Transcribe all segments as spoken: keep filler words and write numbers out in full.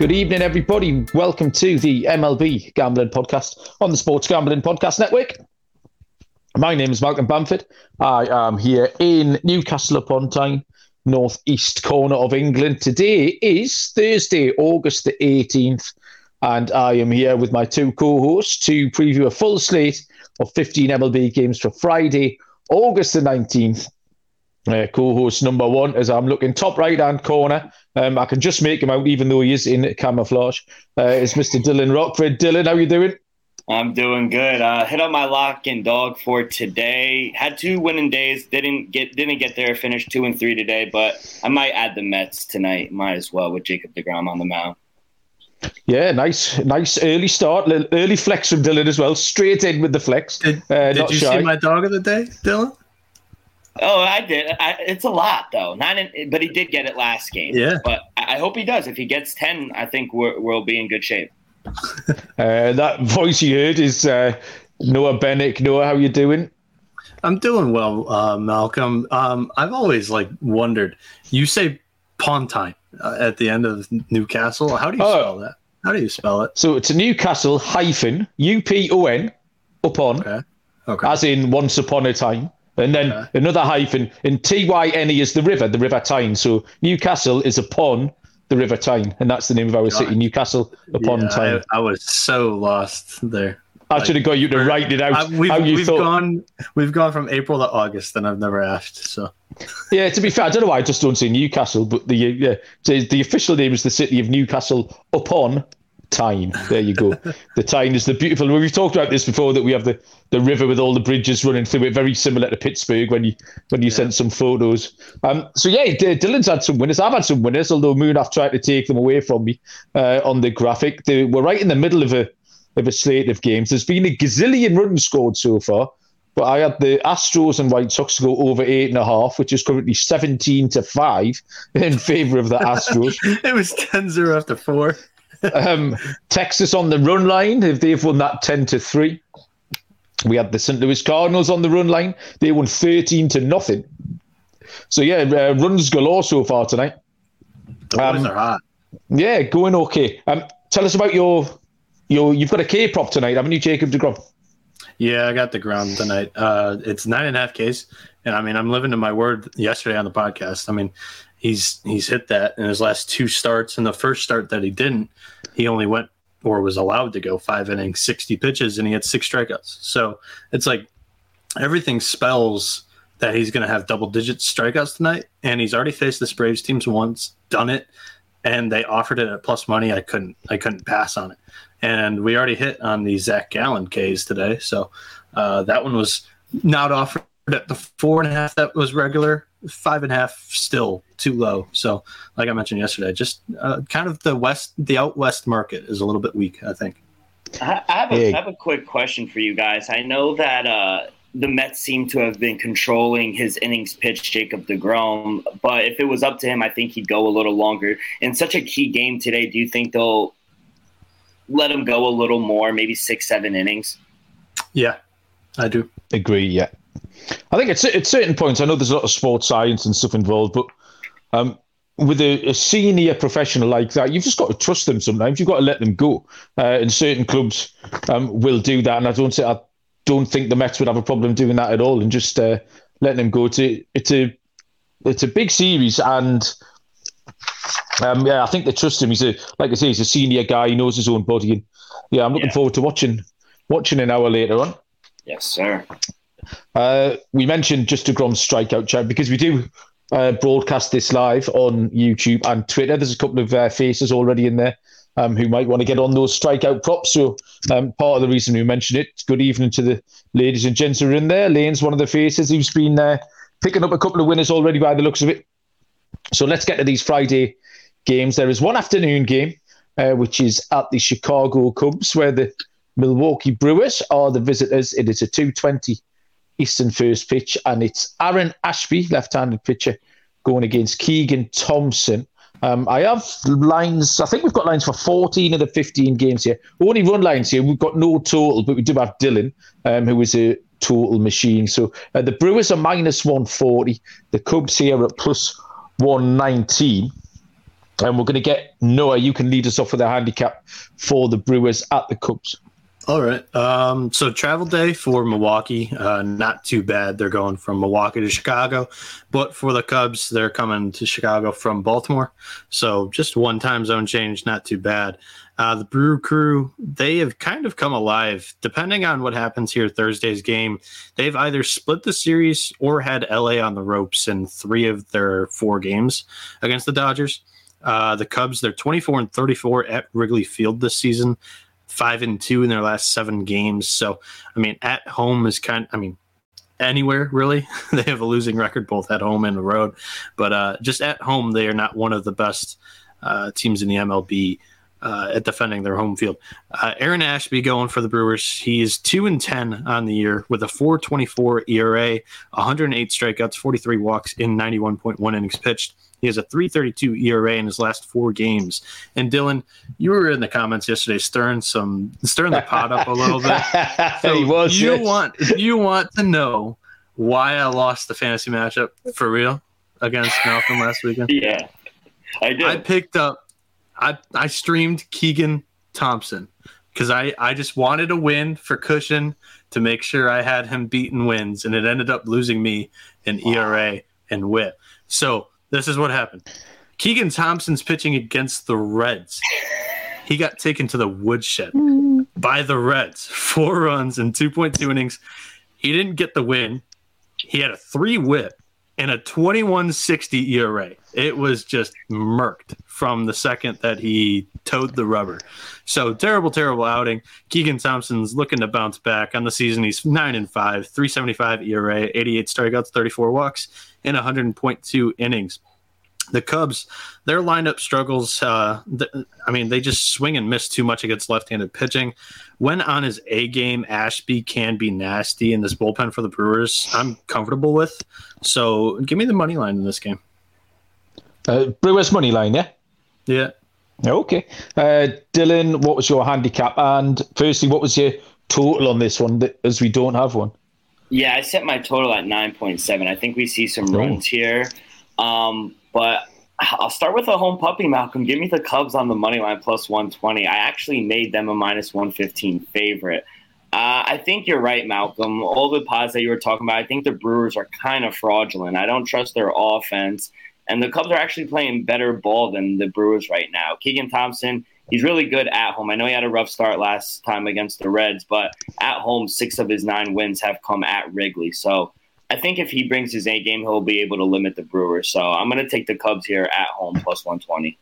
Good evening, everybody. Welcome to the M L B Gambling Podcast on the Sports Gambling Podcast Network. My name is Malcolm Bamford. I am here in Newcastle upon Tyne, northeast corner of England. Today is Thursday, August the eighteenth, and I am here with my two co-hosts to preview a full slate of fifteen M L B games for Friday, August the nineteenth. Uh, co-host number one, as I'm looking top right-hand corner, um, I can just make him out, even though he is in camouflage. Uh, it's Mister Dylan Rockford. Dylan, how you doing? I'm doing good. Uh, hit up my lock and dog for today. Had two winning days. Didn't get didn't get there. Finished two and three today, but I might add the Mets tonight. Might as well with Jacob DeGrom on the mound. Yeah, nice, nice early start, early flex from Dylan as well. Straight in with the flex. Did, uh, did you shy. see my dog of the day, Dylan? Oh, I did. I, it's a lot, though. Not, in, but he did get it last game. Yeah. But I hope he does. If he gets ten, I think we're, we'll be in good shape. uh, that voice you heard is uh, Noah Benick. Noah, how you doing? I'm doing well, uh, Malcolm. Um, I've always like wondered. You say Pontine uh, at the end of Newcastle. How do you oh. spell that? How do you spell it? So it's Newcastle hyphen U P O N upon, okay. Okay. as in once upon a time. And then okay. another hyphen, and T Y N E is the river, the River Tyne. So Newcastle is upon the River Tyne, and that's the name of our God. city, Newcastle upon yeah, Tyne. I, I was so lost there. I like, should have got you to write it out. I, we've, how you we've thought. Gone, we've gone from April to August, and I've never asked. So, yeah, to be fair, I don't know why I just don't say Newcastle, but the yeah, the official name is the city of Newcastle upon Tyne. There you go. The Tyne is the beautiful. We've talked about this before, that we have the, the river with all the bridges running through it, very similar to Pittsburgh when you when you yeah. sent some photos. Um. So yeah, Dylan's had some winners. I've had some winners, although Munaf tried to take them away from me uh, on the graphic. They were right in the middle of a of a slate of games. There's been a gazillion runs scored so far, but I had the Astros and White Sox to go over eight and a half, which is currently seventeen to five in favour of the Astros. It was ten zero after four. um, Texas on the run line, if they've won that ten to three. We had the Saint Louis Cardinals on the run line. They won thirteen to nothing. So yeah, uh, runs galore so far tonight. The um, runs are hot. Yeah, going okay. Um, tell us about your your. You've got a K prop tonight, haven't you, Jacob DeGrom? Yeah, I got the ground tonight. Uh, it's nine and a half Ks, and I mean, I'm living to my word. Yesterday on the podcast, I mean. He's he's hit that in his last two starts. And the first start that he didn't, he only went or was allowed to go five innings, sixty pitches, and he had six strikeouts. So it's like everything spells that he's going to have double-digit strikeouts tonight. And he's already faced this Braves teams once, done it, and they offered it at plus money. I couldn't I couldn't pass on it. And we already hit on the Zach Gallen Ks today. So uh, that one was not offered at the four and a half that was regular. Five and a half still too low. So, like I mentioned yesterday, just uh, kind of the west, the out west market is a little bit weak, I think. I, I, have, a, hey. I have a quick question for you guys. I know that uh, the Mets seem to have been controlling his innings pitch, Jacob DeGrom, but if it was up to him, I think he'd go a little longer. In such a key game today, do you think they'll let him go a little more, maybe six, seven innings? Yeah, I do. Agree, yeah. I think at, at certain points, I know there's a lot of sports science and stuff involved, but um, with a, a senior professional like that, you've just got to trust them sometimes. You've got to let them go. Uh, and certain clubs um, will do that. And I don't, I don't think the Mets would have a problem doing that at all and just uh, letting them go. To, it's, a, it's a big series. And um, yeah, I think they trust him. He's a, like I say, he's a senior guy. He knows his own body. And yeah, I'm looking yeah. forward to watching, watching an hour later on. Yes, sir. Uh, we mentioned just DeGrom's strikeout chart because we do uh, broadcast this live on YouTube and Twitter. There's a couple of uh, faces already in there um, who might want to get on those strikeout props. So um, part of the reason we mentioned it, good evening to the ladies and gents who are in there. Lane's one of the faces who's been uh, picking up a couple of winners already by the looks of it. So let's get to these Friday games. There is one afternoon game, uh, which is at the Chicago Cubs, where the Milwaukee Brewers are the visitors. It is a two twenty Eastern first pitch, and it's Aaron Ashby, left-handed pitcher, going against Keegan Thompson. Um, I have lines, I think we've got lines for fourteen of the fifteen games here. Only run lines here. We've got no total, but we do have Dylan, um, who is a total machine. So uh, the Brewers are minus one forty. The Cubs here are at plus one nineteen. And we're going to get Noah. You can lead us off with a handicap for the Brewers at the Cubs. All right. Um, so travel day for Milwaukee, uh, not too bad. They're going from Milwaukee to Chicago. But for the Cubs, they're coming to Chicago from Baltimore. So just one time zone change, not too bad. Uh, the Brew Crew, they have kind of come alive. Depending on what happens here Thursday's game, they've either split the series or had L A on the ropes in three of their four games against the Dodgers. Uh, the Cubs, they're twenty-four and thirty-four at Wrigley Field this season. Five and two in their last seven games. So, I mean, at home is kind of, I mean, anywhere really. They have a losing record both at home and the road. But uh, just at home, they are not one of the best uh, teams in the M L B uh, at defending their home field. Uh, Aaron Ashby going for the Brewers. He is two and ten on the year with a four point two four E R A, one hundred eight strikeouts, forty-three walks in ninety-one point one innings pitched. He has a three point three two E R A in his last four games. And Dylan, you were in the comments yesterday stirring some stirring the pot up a little bit. So he was. You yes. want you want to know why I lost the fantasy matchup for real against Malcolm last weekend? Yeah, I did. I picked up. I I streamed Keegan Thompson because I I just wanted a win for cushion to make sure I had him beaten wins, and it ended up losing me an E R A wow. and whip. So. This is what happened. Keegan Thompson's pitching against the Reds. He got taken to the woodshed by the Reds. Four runs in two point two innings. He didn't get the win. He had a three whip and a twenty-one sixty E R A. It was just murked from the second that he towed the rubber. So terrible, terrible outing. Keegan Thompson's looking to bounce back on the season. He's nine and five, three seventy-five E R A, eighty-eight strikeouts, thirty-four walks, in one hundred point two innings. The Cubs, their lineup struggles. Uh, th- I mean, they just swing and miss too much against left-handed pitching. When on his A game, Ashby can be nasty, and this bullpen for the Brewers, I'm comfortable with. So give me the money line in this game. Uh, Brewers money line, yeah? Yeah. Okay. Uh, Dylan, what was your handicap? And firstly, what was your total on this one, as we don't have one? Yeah, I set my total at nine point seven. I think we see some oh. runs here. Um, but I'll start with a home puppy, Malcolm. Give me the Cubs on the money line, plus one twenty. I actually made them a minus one fifteen favorite. Uh, I think you're right, Malcolm. All the pods that you were talking about, I think the Brewers are kind of fraudulent. I don't trust their offense. And the Cubs are actually playing better ball than the Brewers right now. Keegan Thompson, he's really good at home. I know he had a rough start last time against the Reds, but at home, six of his nine wins have come at Wrigley. So I think if he brings his A game, he'll be able to limit the Brewers. So I'm going to take the Cubs here at home, plus one twenty.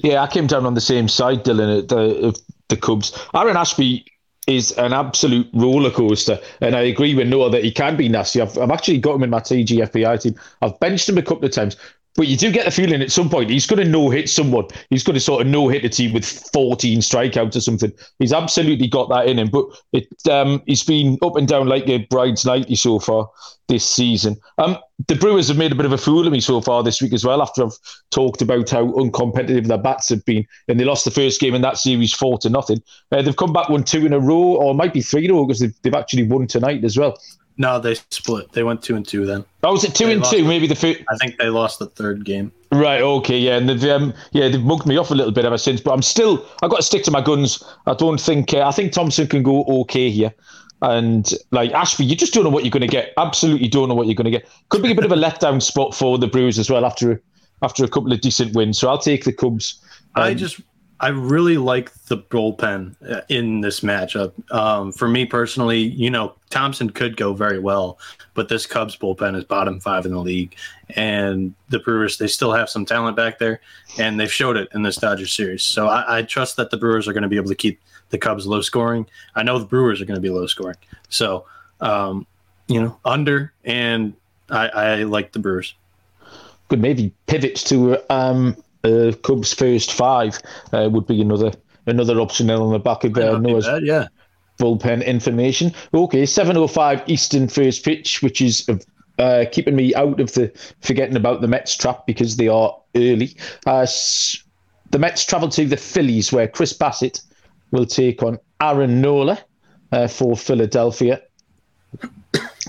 Yeah, I came down on the same side, Dylan, the, the Cubs. Aaron Ashby is an absolute roller coaster, and I agree with Noah that he can be nasty. I've, I've actually got him in my T G F B I team. I've benched him a couple of times. But you do get the feeling at some point he's going to no-hit someone. He's going to sort of no-hit a team with fourteen strikeouts or something. He's absolutely got that in him. But it, um, he's been up and down like a bride's nighty so far this season. Um, the Brewers have made a bit of a fool of me so far this week as well, after I've talked about how uncompetitive their bats have been. And they lost the first game in that series four to nothing. Uh, they've come back, won two in a row, or might be three in a row, because they've, they've actually won tonight as well. No, they split. They went two and two then. Oh, was it two they and two? Maybe the first. I think they lost the third game. Right. Okay. Yeah. And they've um, yeah they've mugged me off a little bit ever since. But I'm still. I've got to stick to my guns. I don't think. Uh, I think Thompson can go okay here. And like Ashby, you just don't know what you're going to get. Absolutely don't know what you're going to get. Could be a bit of a letdown spot for the Brewers as well after after a couple of decent wins. So I'll take the Cubs. Um, I just. I really like the bullpen in this matchup. Um, for me personally, you know, Thompson could go very well, but this Cubs bullpen is bottom five in the league. And the Brewers, they still have some talent back there, and they've showed it in this Dodgers series. So I, I trust that the Brewers are going to be able to keep the Cubs low scoring. I know the Brewers are going to be low scoring. So, um, you know, under, and I, I like the Brewers. Could maybe pivot to um... – Uh, Cubs first five uh, would be another another option on the back of uh, Noah's bad, yeah. bullpen information. Okay, seven oh five Eastern first pitch, which is uh, keeping me out of the forgetting about the Mets trap because they are early. Uh, the Mets travel to the Phillies, where Chris Bassett will take on Aaron Nola uh, for Philadelphia.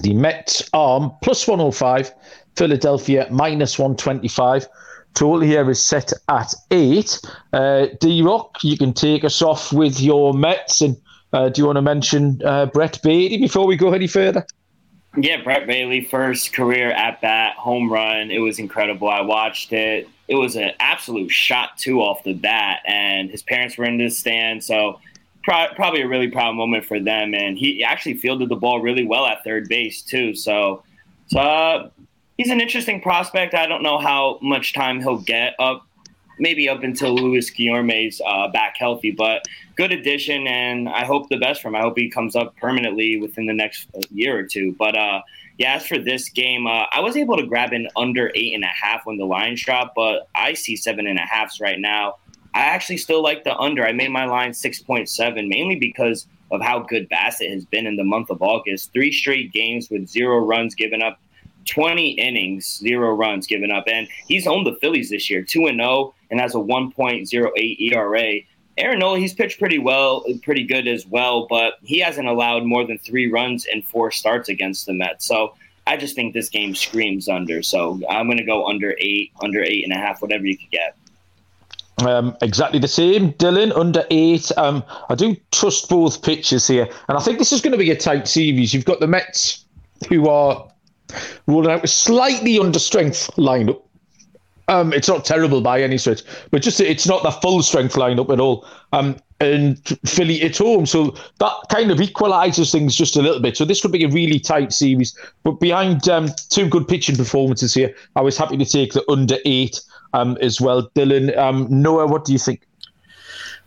The Mets arm plus one oh five, Philadelphia minus one twenty-five. Total here is set at eight. Uh, D-Rock, you can take us off with your Mets. And uh, do you want to mention uh, Brett Bailey before we go any further? Yeah, Brett Bailey, first career at-bat, home run. It was incredible. I watched it. It was an absolute shot, too, off the bat. And his parents were in the stand, so pro- probably a really proud moment for them. And he actually fielded the ball really well at third base, too. So, so uh, he's an interesting prospect. I don't know how much time he'll get up, maybe up until Luis Guillorme's uh, back healthy. But good addition, and I hope the best for him. I hope he comes up permanently within the next year or two. But, uh, yeah, as for this game, uh, I was able to grab an under eight and a half when the lines dropped, but I see seven and a halfs right now. I actually still like the under. I made my line six point seven, mainly because of how good Bassett has been in the month of August. Three straight games with zero runs given up, twenty innings, zero runs given up. And he's owned the Phillies this year, two and oh, and has a one point oh eight E R A. Aaron Nola, he's pitched pretty well, pretty good as well, but he hasn't allowed more than three runs in four starts against the Mets. So I just think this game screams under. So I'm going to go under eight, under eight and a half, whatever you can get. Um, exactly the same, Dylan, under eight. Um, I do trust both pitches here. And I think this is going to be a tight series. You've got the Mets, who are rolling out a slightly under strength lineup. Um, it's not terrible by any stretch, but just it's not the full strength lineup at all. Um, and Philly at home, so that kind of equalises things just a little bit. So this could be a really tight series. But behind um, two good pitching performances here, I was happy to take the under eight um, as well. Dylan, um, Noah, what do you think?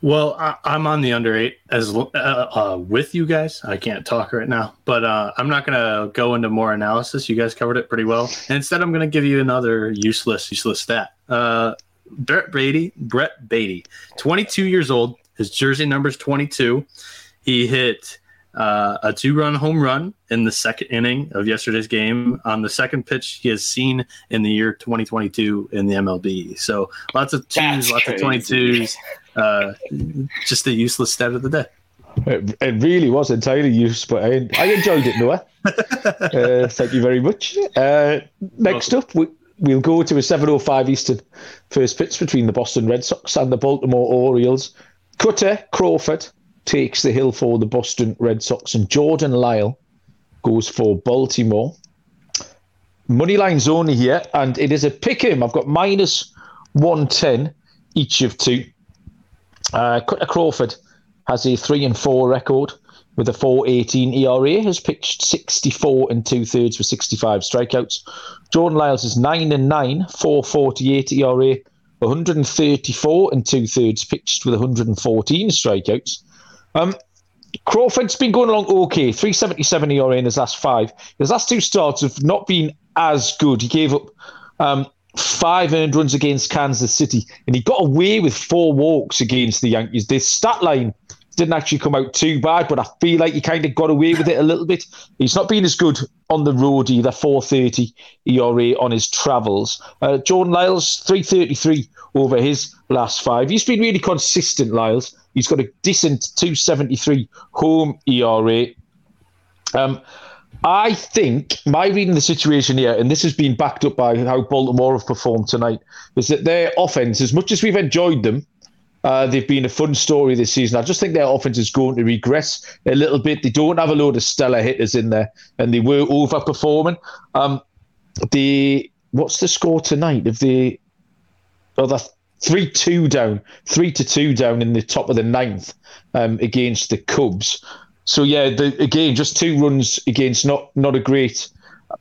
Well, I, I'm on the under eight as uh, uh, with you guys. I can't talk right now, but uh, I'm not going to go into more analysis. You guys covered it pretty well. And instead, I'm going to give you another useless, useless stat. Uh, Brett Brady, Brett Beatty, twenty-two years old. His jersey number is twenty-two. He hit uh, a two-run home run in the second inning of yesterday's game on the second pitch he has seen in the year twenty twenty-two in the M L B. So lots of twos, That's lots crazy. Of twenty-twos. Uh, just a useless stat of the day. It, it really was entirely useless, but I, I enjoyed it, Noah. uh, thank you very much. Uh, next Welcome. up, we, we'll go to a seven oh five Eastern first pitch between the Boston Red Sox and the Baltimore Orioles. Cutter Crawford takes the hill for the Boston Red Sox, and Jordan Lyles goes for Baltimore. Money line's only here, and it is a pick-em. I've got minus one ten each of two. Uh, Cutter Crawford has a three and four record with a four eighteen E R A. Has pitched sixty-four and two thirds with sixty-five strikeouts. Jordan Lyles is nine and nine, four forty-eight E R A, one thirty-four and two thirds pitched with one fourteen strikeouts. Um, Crawford's been going along okay, three seventy-seven E R A in his last five. His last two starts have not been as good. He gave up Um, five earned runs against Kansas City, and he got away with four walks against the Yankees. This stat line didn't actually come out too bad, but I feel like he kind of got away with it a little bit. He's not been as good on the road either, four thirty E R A on his travels. Uh, Jordan Lyles, three thirty-three over his last five. He's been really consistent, Lyles. He's got a decent two seventy-three home E R A. Um, I think my reading of the situation here, and this has been backed up by how Baltimore have performed tonight, is that their offense, as much as we've enjoyed them, uh, they've been a fun story this season. I just think their offense is going to regress a little bit. They don't have a load of stellar hitters in there, and they were overperforming. Um, the what's the score tonight? If they, oh, they're three two down, three to two down in the top of the ninth um, against the Cubs. So, yeah, the, again, just two runs against not not a great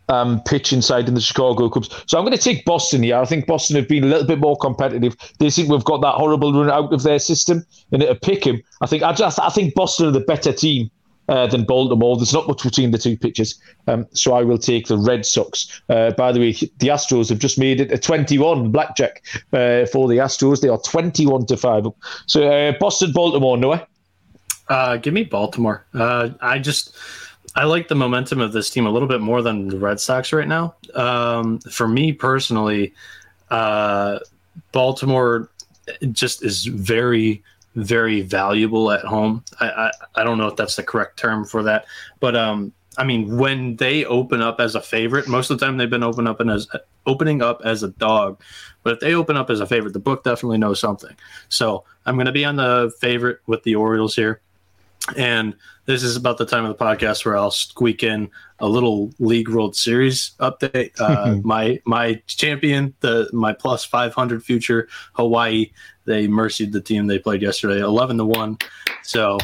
um, pitch inside in the Chicago Cubs. So I'm going to take Boston here. I think Boston have been a little bit more competitive. They think we've got that horrible run out of their system, and it'll pick him. I think I, just, I think Boston are the better team uh, than Baltimore. There's not much between the two pitches. Um, so I will take the Red Sox. Uh, by the way, the Astros have just made it a twenty-one blackjack uh, for the Astros. They are twenty-one to five. So uh, Boston, Baltimore, Noah? Uh, give me Baltimore. Uh, I just... I like the momentum of this team a little bit more than the Red Sox right now. Um, for me personally, uh, Baltimore just is very, very valuable at home. I, I, I don't know if that's the correct term for that, but um, I mean, when they open up as a favorite, most of the time they've been open up and as opening up as a dog, but if they open up as a favorite, the book definitely knows something. So I'm going to be on the favorite with the Orioles here. And this is about the time of the podcast where I'll squeak in a little League World Series update. Uh, my my champion, the my plus five hundred future, Hawaii, they mercied the team they played yesterday, eleven to one. So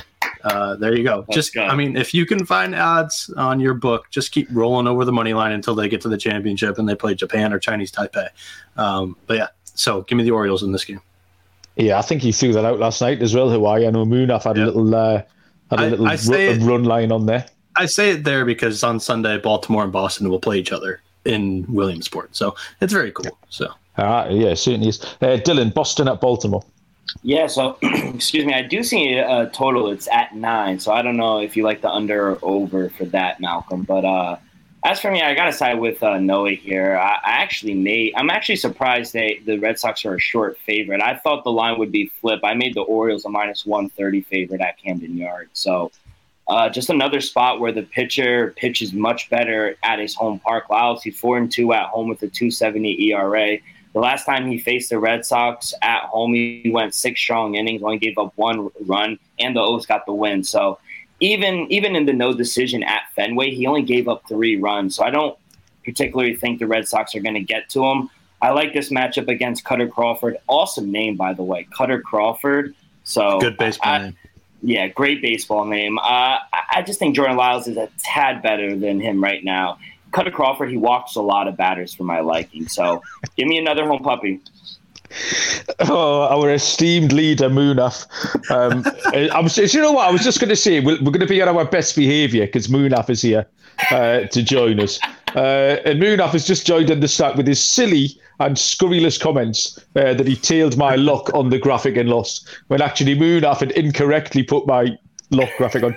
uh, there you go. That's just good. I mean, if you can find odds on your book, just keep rolling over the money line until they get to the championship and they play Japan or Chinese Taipei. Um, but, yeah, so give me the Orioles in this game. Yeah, I think he threw that out last night as well, Hawaii. I know Munaf had yep. a little uh, – Had a little I, I say run, it, run line on there. I say it there because on Sunday, Baltimore and Boston will play each other in Williamsport. So it's very cool. So, all right, yeah, certainly is. Uh, Dylan, Boston at Baltimore. Yeah, so, excuse me, I do see a total. It's at nine. So I don't know if you like the under or over for that, Malcolm. But uh, as for me, I got to side with uh, Noah here. I, I actually made, I'm actually surprised they, the Red Sox are a short favorite. I thought the line would be flip. I made the Orioles a minus one thirty favorite at Camden Yards. So uh, just another spot where the pitcher pitches much better at his home park. Lyles, he's four and two at home with a two seventy E R A. The last time he faced the Red Sox at home, he went six strong innings, only gave up one run, and the O's got the win. So Even even in the no decision at Fenway, he only gave up three runs. So I don't particularly think the Red Sox are going to get to him. I like this matchup against Cutter Crawford. Awesome name, by the way, Cutter Crawford. So good baseball I, name. Yeah, great baseball name. Uh, I, I just think Jordan Lyles is a tad better than him right now. Cutter Crawford, he walks a lot of batters for my liking. So give me another home puppy. Oh, our esteemed leader, Munaf. Um, I'm, you know what? I was just going to say, we're, we're going to be on our best behaviour because Munaf is here uh, to join us. Uh, and Munaf has just joined in the stack with his silly and scurrilous comments uh, that he tailed my lock on the graphic and lost, when actually Munaf had incorrectly put my lock graphic on.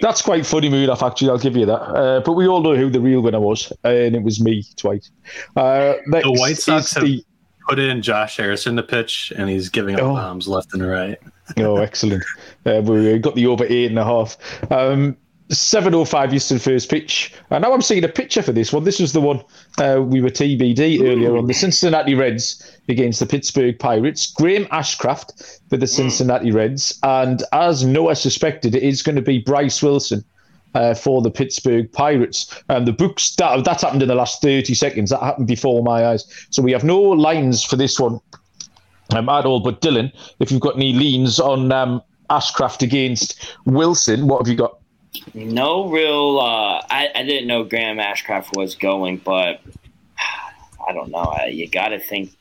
That's quite funny, Munaf, actually, I'll give you that. Uh, but we all know who the real winner was, and it was me twice. Uh, the White Sox have the, put in Josh Harrison to pitch, and he's giving up oh. bombs left and right. Oh, excellent. Uh, we got the over eight and a half. Um, seven oh five Houston first pitch. And now I'm seeing a picture for this one. This was the one uh, we were T B D earlier on. The Cincinnati Reds against the Pittsburgh Pirates. Graham Ashcraft for the Cincinnati Reds. And as Noah suspected, it is going to be Bryce Wilson Uh, for the Pittsburgh Pirates. Um, the books, that, that's happened in the last thirty seconds. That happened before my eyes. So we have no lines for this one um, at all. But Dylan, if you've got any leans on um, Ashcraft against Wilson, what have you got? No real... Uh, I, I didn't know Graham Ashcraft was going, but I don't know. I, you got to think...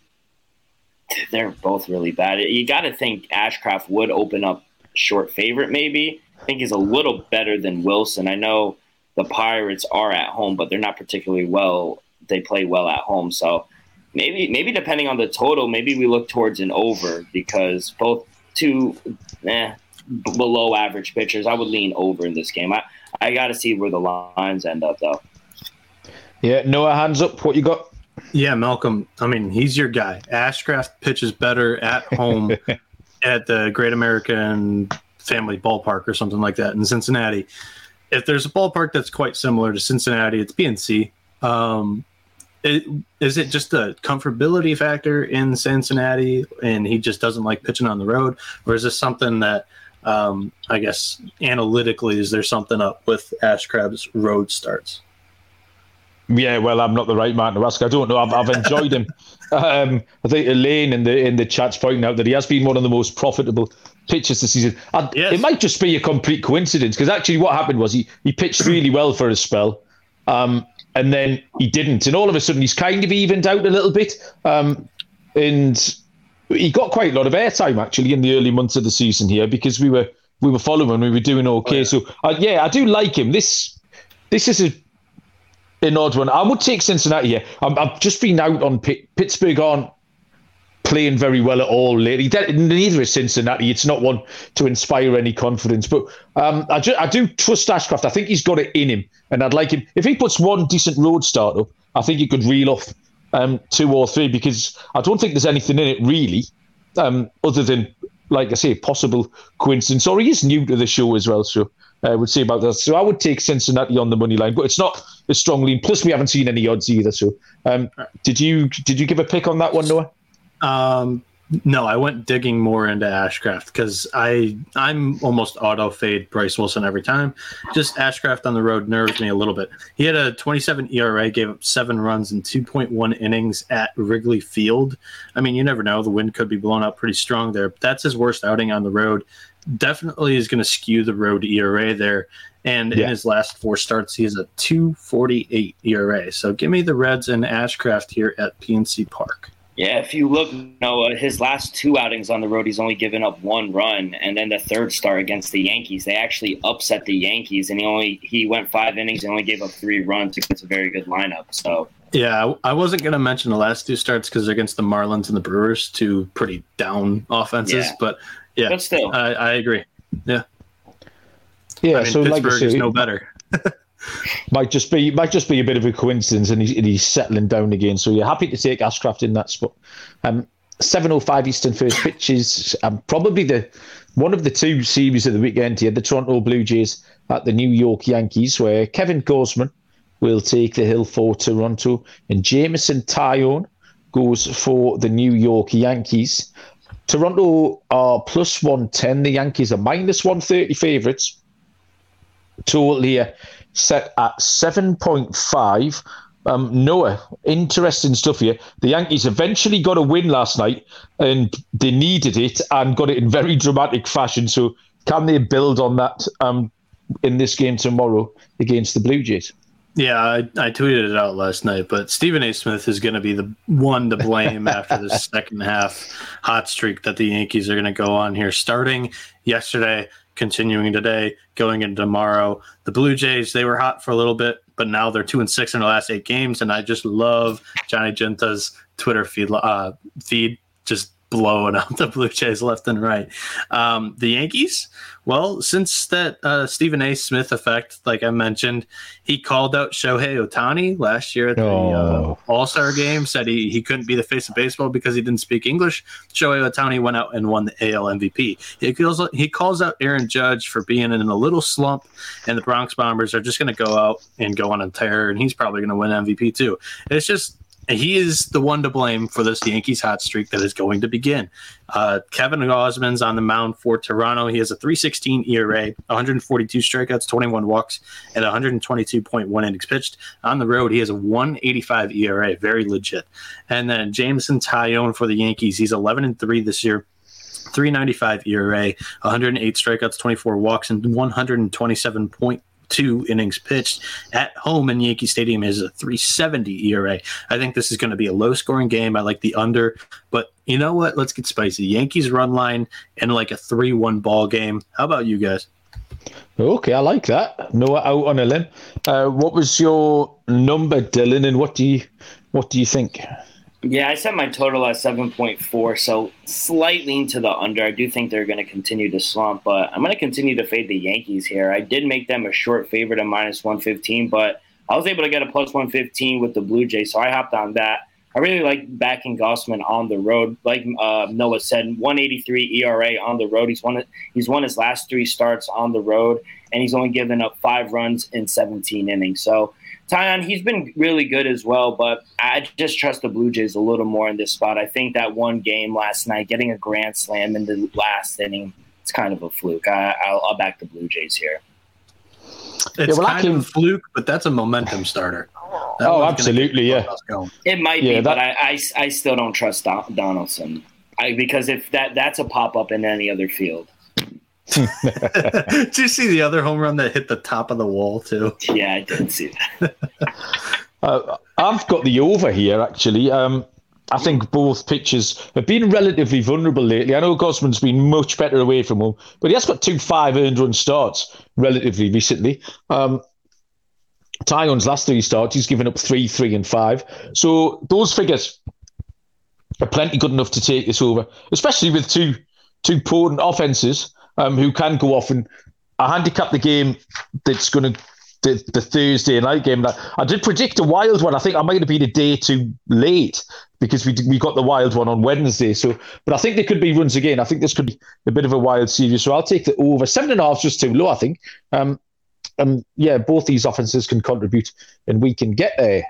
They're both really bad. You got to think Ashcraft would open up short favorite maybe. I think he's a little better than Wilson. I know the Pirates are at home, but they're not particularly well. They play well at home. So maybe maybe depending on the total, maybe we look towards an over because both two eh, below average pitchers, I would lean over in this game. I, I got to see where the lines end up, though. Yeah, Noah, hands up. What you got? Yeah, Malcolm. I mean, he's your guy. Ashcraft pitches better at home at the Great American Family Ballpark or something like that in Cincinnati. If there's a ballpark that's quite similar to Cincinnati, it's B N C. Um, it, is it just a comfortability factor in Cincinnati and he just doesn't like pitching on the road? Or is this something that, um, I guess, analytically, is there something up with Ashcraft's road starts? Yeah, well, I'm not the right man to ask. I don't know. I've, I've enjoyed him. um, I think Elaine in the in the chat's pointing out that he has been one of the most profitable pitchers this season. Yes. It might just be a complete coincidence because actually what happened was he, he pitched really well for a spell um, and then he didn't. And all of a sudden he's kind of evened out a little bit. Um, and he got quite a lot of airtime actually in the early months of the season here because we were we were following, we were doing okay. Oh, yeah. So uh, yeah, I do like him. This this is a, an odd one. I would take Cincinnati here. I'm, I've just been out on Pitt, Pittsburgh aren't playing very well at all lately. Neither is Cincinnati. It's not one to inspire any confidence. But um, I, ju- I do trust Ashcraft. I think he's got it in him, and I'd like him if he puts one decent road start up. I think he could reel off um, two or three because I don't think there's anything in it really, um, other than, like I say, possible coincidence. Or he is new to the show as well, so I would say about that. So I would take Cincinnati on the money line, but it's not a strong lean. Plus, we haven't seen any odds either. So, um, did you did you give a pick on that one, Noah? Um, no, I went digging more into Ashcraft because I I'm almost auto fade Bryce Wilson every time. Just Ashcraft on the road nerves me a little bit. He had a twenty-seven E R A, gave up seven runs in two point one innings at Wrigley Field. I mean, you never know; the wind could be blowing out pretty strong there. But that's his worst outing on the road. Definitely is going to skew the road E R A there. And yeah. In his last four starts, he has a two forty-eight E R A. So give me the Reds and Ashcraft here at P N C Park. Yeah, if you look, Noah, his last two outings on the road, he's only given up one run, and then the third start against the Yankees, they actually upset the Yankees, and he only he went five innings and only gave up three runs against a very good lineup. So yeah, I wasn't going to mention the last two starts because they're against the Marlins and the Brewers, two pretty down offenses, yeah. but yeah, but still, I, I agree. Yeah, yeah. I mean, so Pittsburgh like say, is no better. Might just be might just be a bit of a coincidence, and he's, and he's settling down again. So you're happy to take Ashcraft in that spot. Um, seven oh five Eastern first pitch is um, probably the one of the two series of the weekend here. The Toronto Blue Jays at the New York Yankees, where Kevin Gausman will take the hill for Toronto, and Jameson Taillon goes for the New York Yankees. Toronto are plus one ten. The Yankees are minus one thirty favourites. Total here set at seven point five. Um, Noah, interesting stuff here. The Yankees eventually got a win last night, and they needed it and got it in very dramatic fashion. So can they build on that um, in this game tomorrow against the Blue Jays? Yeah, I, I tweeted it out last night, but Stephen A. Smith is going to be the one to blame after the second half hot streak that the Yankees are going to go on here. Starting yesterday, continuing today, going into tomorrow. The Blue Jays, they were hot for a little bit, but now they're two and six in the last eight games, and I just love Johnny Genta's Twitter feed, uh, feed just blowing up the Blue Jays left and right. Um, the Yankees, well, since that uh, Stephen A. Smith effect, like I mentioned, he called out Shohei Ohtani last year at the oh. uh, All-Star game, said he, he couldn't be the face of baseball because he didn't speak English. Shohei Ohtani went out and won the A L M V P. He calls, he calls out Aaron Judge for being in a little slump, and the Bronx Bombers are just going to go out and go on a tear, and he's probably going to win M V P too. It's just... he is the one to blame for this Yankees hot streak that is going to begin. Uh, Kevin Gausman's on the mound for Toronto. He has a three sixteen E R A, one forty-two strikeouts, twenty-one walks, and one twenty-two point one innings pitched. On the road, he has a one eighty-five E R A, very legit. And then Jameson Taillon for the Yankees. He's eleven and three this year. three ninety-five E R A, one oh eight strikeouts, twenty-four walks, and one twenty-seven point two innings pitched. At home in Yankee Stadium is a three seventy E R A. I think this is going to be a low-scoring game. I like the under, but you know what? Let's get spicy. Yankees run line and like a three one ball game. How about you guys? Okay, I like that. Noah out on a limb. Uh, what was your number, Dylan, and what do you what do you think? Yeah, I set my total at seven point four, so slightly into the under. I do think they're going to continue to slump, but I'm going to continue to fade the Yankees here. I did make them a short favorite at minus one fifteen, but I was able to get a plus one fifteen with the Blue Jays, so I hopped on that. I really like backing Gausman on the road. Like uh, Noah said, one eighty-three E R A on the road. He's won, he's won his last three starts on the road, and he's only given up five runs in seventeen innings, so... Taillon, he's been really good as well, but I just trust the Blue Jays a little more in this spot. I think that one game last night, getting a grand slam in the last inning, it's kind of a fluke. I, I'll, I'll back the Blue Jays here. It's yeah, well, kind can... of a fluke, but that's a momentum starter. That oh, absolutely, yeah. It might yeah, be, that... but I, I, I still don't trust Don- Donaldson I, because if that that's a pop-up in any other field. Did you see the other home run that hit the top of the wall too? Yeah, I didn't see that. uh, I've got the over here actually. Um, I think both pitchers have been relatively vulnerable lately. I know Gosman's been much better away from home, but he has got two five earned run starts relatively recently. Um, Taillon's last three starts, he's given up three, three, and five. So those figures are plenty good enough to take this over, especially with two two potent offences um, who can go off. And I handicap the game that's going to The, the Thursday night game that I did predict a wild one. I think I might have been a day too late because we we got the wild one on Wednesday. So, but I think there could be runs again. I think this could be a bit of a wild series. So I'll take the over. Seven and a half is just too low, I think. Um, and yeah, both these offenses can contribute, and we can get there.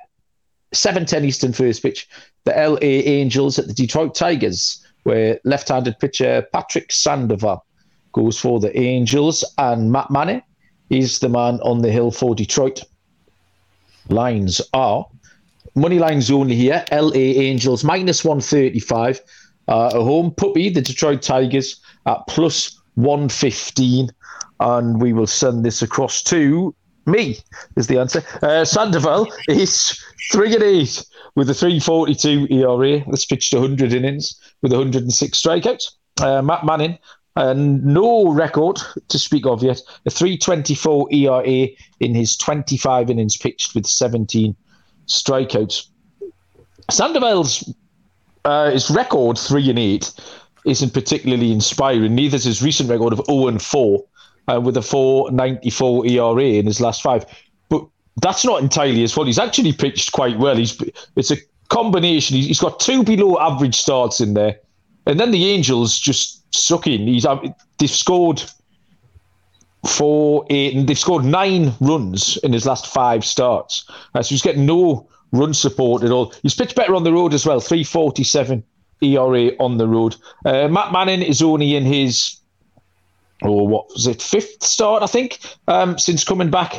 Seven ten Eastern first pitch. The L A Angels at the Detroit Tigers, where left-handed pitcher Patrick Sandoval goes for the Angels, and Matt Manning is the man on the hill for Detroit. Lines are money lines only here. L A Angels minus one thirty-five. Uh, a home puppy, the Detroit Tigers at plus one fifteen. And we will send this across to me, is the answer. Uh, Sandoval is three and eight with a three forty-two E R A. That's pitched one hundred innings with one hundred six strikeouts. Uh, Matt Manning, and no record to speak of yet. A three twenty-four E R A in his twenty-five innings pitched with seventeen strikeouts. Sandoval's uh, his record three and eight isn't particularly inspiring. Neither is his recent record of zero and four uh, with a four ninety-four E R A in his last five. But that's not entirely his fault. He's actually pitched quite well. He's it's a combination. He's got two below average starts in there, and then the Angels just sucking. He's they've scored four, eight, and they've scored nine runs in his last five starts. Uh, so he's getting no run support at all. He's pitched better on the road as well. Three forty-seven E R A on the road. Uh, Matt Manning is only in his or oh, what was it fifth start, I think, um, since coming back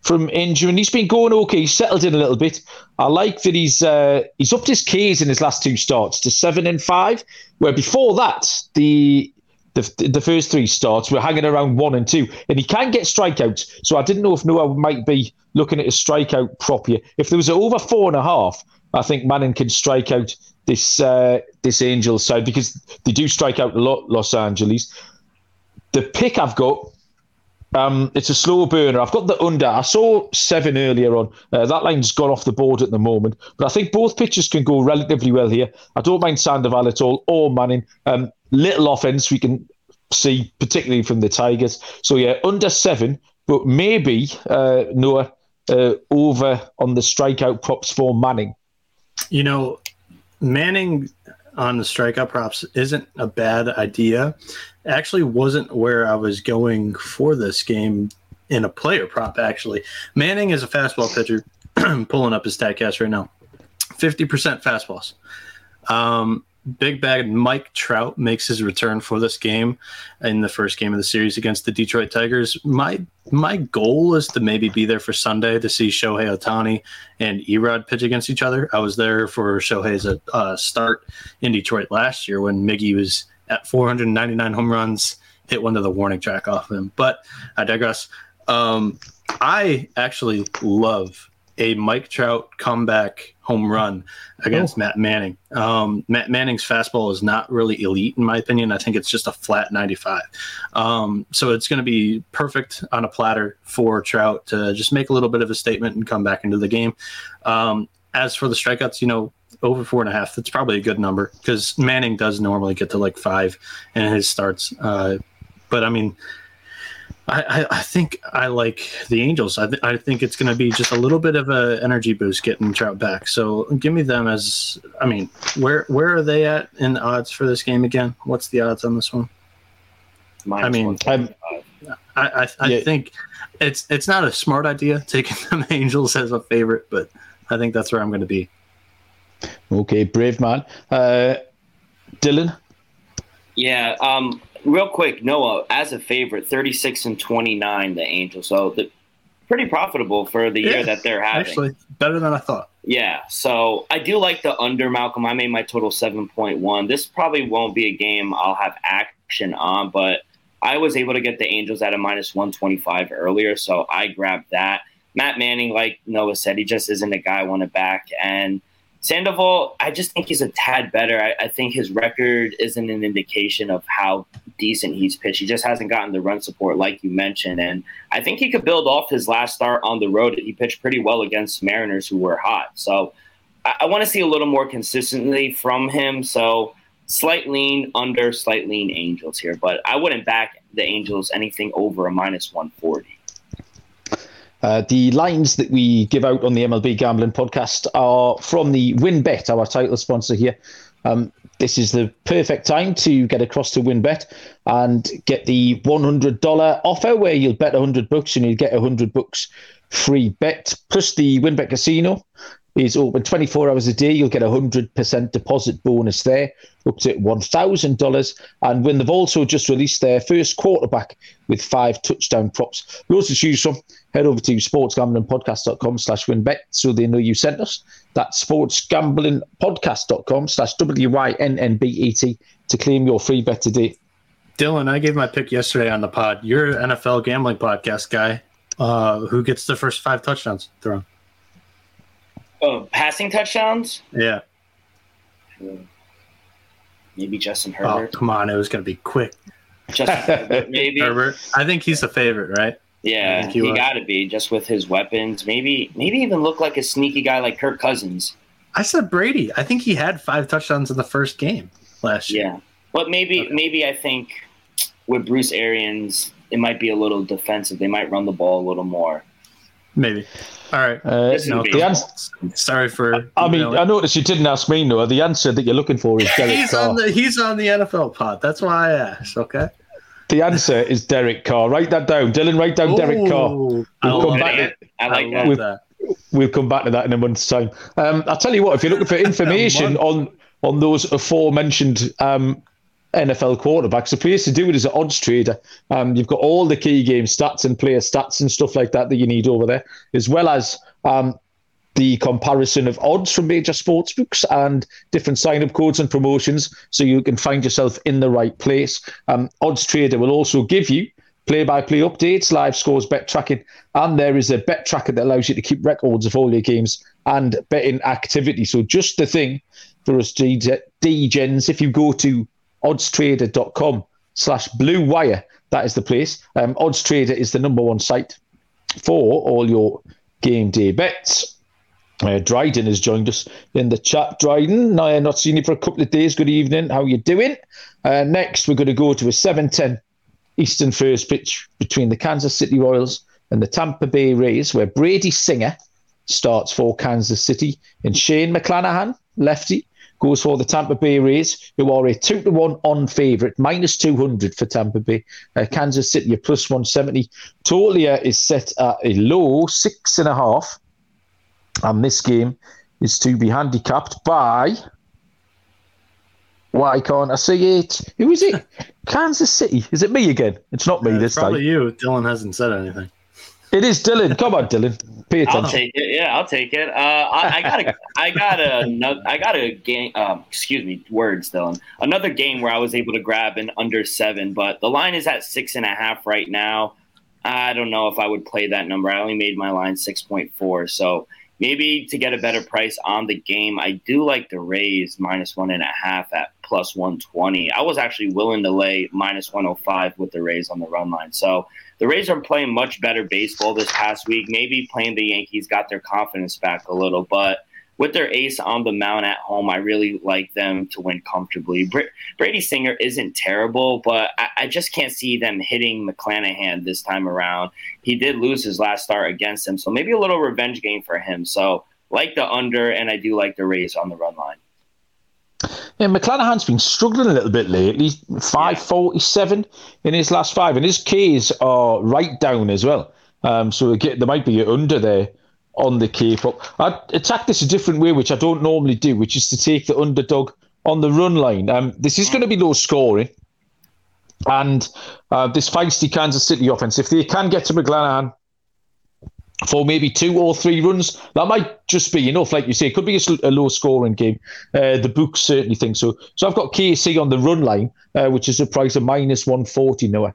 from injury, and he's been going okay. He's settled in a little bit. I like that he's uh, he's upped his Ks in his last two starts to seven and five, where before that the the the first three starts were hanging around one and two, and he can get strikeouts. So I didn't know if Noah might be looking at a strikeout prop here. If there was over four and a half, I think Manning can strike out this uh, this Angels side because they do strike out a lot, Los Angeles. The pick I've got. Um, it's a slow burner. I've got the under. I saw seven earlier on. Uh, that line's gone off the board at the moment. But I think both pitchers can go relatively well here. I don't mind Sandoval at all or Manning. Um, little offense we can see, particularly from the Tigers. So, yeah, under seven. But maybe, uh, Noah, uh, over on the strikeout props for Manning. You know, Manning on the strikeout props isn't a bad idea. Actually wasn't where I was going for this game in a player prop, actually. Manning is a fastball pitcher. Pulling up his Statcast right now. fifty percent fastballs. Um, big bag Mike Trout makes his return for this game in the first game of the series against the Detroit Tigers. My my goal is to maybe be there for Sunday to see Shohei Ohtani and Erod pitch against each other. I was there for Shohei's uh, start in Detroit last year when Miggy was at four ninety-nine home runs, hit one to the warning track off him. But I digress. Um, I actually love a Mike Trout comeback home run against oh. Matt Manning. Um, Matt Manning's fastball is not really elite, in my opinion. I think it's just a flat ninety-five. Um, so it's going to be perfect on a platter for Trout to just make a little bit of a statement and come back into the game. Um, as for the strikeouts, you know, over four and a half, that's probably a good number because Manning does normally get to like five in his starts. Uh, but I mean, I, I, I think I like the Angels. I, th- I think it's going to be just a little bit of an energy boost getting Trout back. So give me them as, I mean, where where are they at in the odds for this game again? What's the odds on this one? Minus I mean, I'm, I I, I yeah. think it's it's not a smart idea taking them Angels as a favorite, but I think that's where I'm going to be. Okay, brave man. Uh, Dylan? Yeah, um, real quick, Noah, as a favorite, thirty-six and twenty-nine, the Angels. So the, pretty profitable for the yeah, year that they're having. Actually, better than I thought. Yeah, so I do like the under, Malcolm. I made my total seven point one. This probably won't be a game I'll have action on, but I was able to get the Angels at a minus one twenty-five earlier, so I grabbed that. Matt Manning, like Noah said, he just isn't a guy I want to back, and Sandoval, I just think he's a tad better. I, I think his record isn't an indication of how decent he's pitched. He just hasn't gotten the run support like you mentioned. And I think he could build off his last start on the road. He pitched pretty well against Mariners who were hot. So I, I want to see a little more consistently from him. So slight lean under, slight lean Angels here. But I wouldn't back the Angels anything over a minus one forty. Uh, the lines that we give out on the M L B Gambling Podcast are from the Winbet, our title sponsor here. Um, this is the perfect time to get across to Winbet and get the one hundred dollars offer where you'll bet one hundred bucks and you'll get one hundred bucks free bet. Plus the Winbet Casino is open twenty-four hours a day. You'll get a one hundred percent deposit bonus there, up to one thousand dollars. And when they've also just released their first quarterback with five touchdown props. Loads to choose from. Head over to sportsgamblingpodcast.com slash winbet so they know you sent us. That's sportsgamblingpodcast.com slash W-Y-N-N-B-E-T to claim your free bet today. Dylan, I gave my pick yesterday on the pod. You're an N F L gambling podcast guy. Uh, who gets the first five touchdowns thrown? Oh, passing touchdowns? Yeah. Maybe Justin Herbert. Oh, come on. It was going to be quick. Justin Herbert, maybe. Herbert. I think he's the favorite, right? Yeah, he, he got to be, just with his weapons. Maybe maybe even look like a sneaky guy like Kirk Cousins. I said Brady. I think he had five touchdowns in the first game last year. Yeah, but maybe, okay. maybe I think with Bruce Arians, it might be a little defensive. They might run the ball a little more. Maybe. All right. Uh, no, the answer, sorry for. I mean, knowing. I noticed you didn't ask me, Noah. The answer that you're looking for is Derek he's Carr. On the, he's on the N F L pod. That's why I asked, okay? The answer is Derek Carr. Write that down. Dylan, write down Ooh, Derek Carr. We'll I, come back to, I like that. We'll, we'll come back to that in a month's time. Um, I'll tell you what, if you're looking for information on, on those aforementioned um, N F L quarterbacks, the place to do it is at Odds Trader. Um, you've got all the key game stats and player stats and stuff like that that you need over there, as well as um, the comparison of odds from major sportsbooks and different sign-up codes and promotions so you can find yourself in the right place. Um, Odds Trader will also give you play-by-play updates, live scores, bet tracking, and there is a bet tracker that allows you to keep records of all your games and betting activity. So just the thing for us D Gens, if you go to oddstrader.com slash blue wire, that is the place. Um, Odds Trader is the number one site for all your game day bets. Uh, Dryden has joined us in the chat. Dryden, I have not seen you for a couple of days. Good evening. How you doing? Uh, next, we're going to go to a seven ten Eastern first pitch between the Kansas City Royals and the Tampa Bay Rays, where Brady Singer starts for Kansas City and Shane McClanahan, lefty, goes for the Tampa Bay Rays, who are a two to one on favourite, minus two hundred for Tampa Bay. Uh, Kansas City, a plus one seventy. Tolia is set at a low six and a half. And this game is to be handicapped by, why can't I see it? Who is it? Kansas City. Is it me again? It's not me yeah, this time. It's probably you. Dylan hasn't said anything. It is Dylan. Come on, Dylan. Pay attention. I'll take it. Yeah, I'll take it. Uh, I, I got a, I got a, I got a game. Um, excuse me, words, Dylan. Another game where I was able to grab an under seven, but the line is at six and a half right now. I don't know if I would play that number. I only made my line six point four, so. Maybe to get a better price on the game, I do like the Rays minus one and a half at plus one twenty. I was actually willing to lay minus one oh five with the Rays on the run line. So the Rays are playing much better baseball this past week. Maybe playing the Yankees got their confidence back a little. But with their ace on the mound at home, I really like them to win comfortably. Br- Brady Singer isn't terrible, but I-, I just can't see them hitting McClanahan this time around. He did lose his last start against him, so maybe a little revenge game for him. So like the under, and I do like the Rays on the run line. Yeah, McClanahan's been struggling a little bit lately. five forty-seven in his last five, and his Ks are right down as well. Um, so again, there might be an under there on the K-pop. I attack this a different way, which I don't normally do, which is to take the underdog on the run line. Um, this is going to be low scoring. And uh, this feisty Kansas City offense, if they can get to McClanahan for maybe two or three runs, that might just be enough. Like you say, it could be a, sl- a low scoring game. Uh, the books certainly think so. So I've got K C on the run line, uh, which is a price of minus one forty, Noah.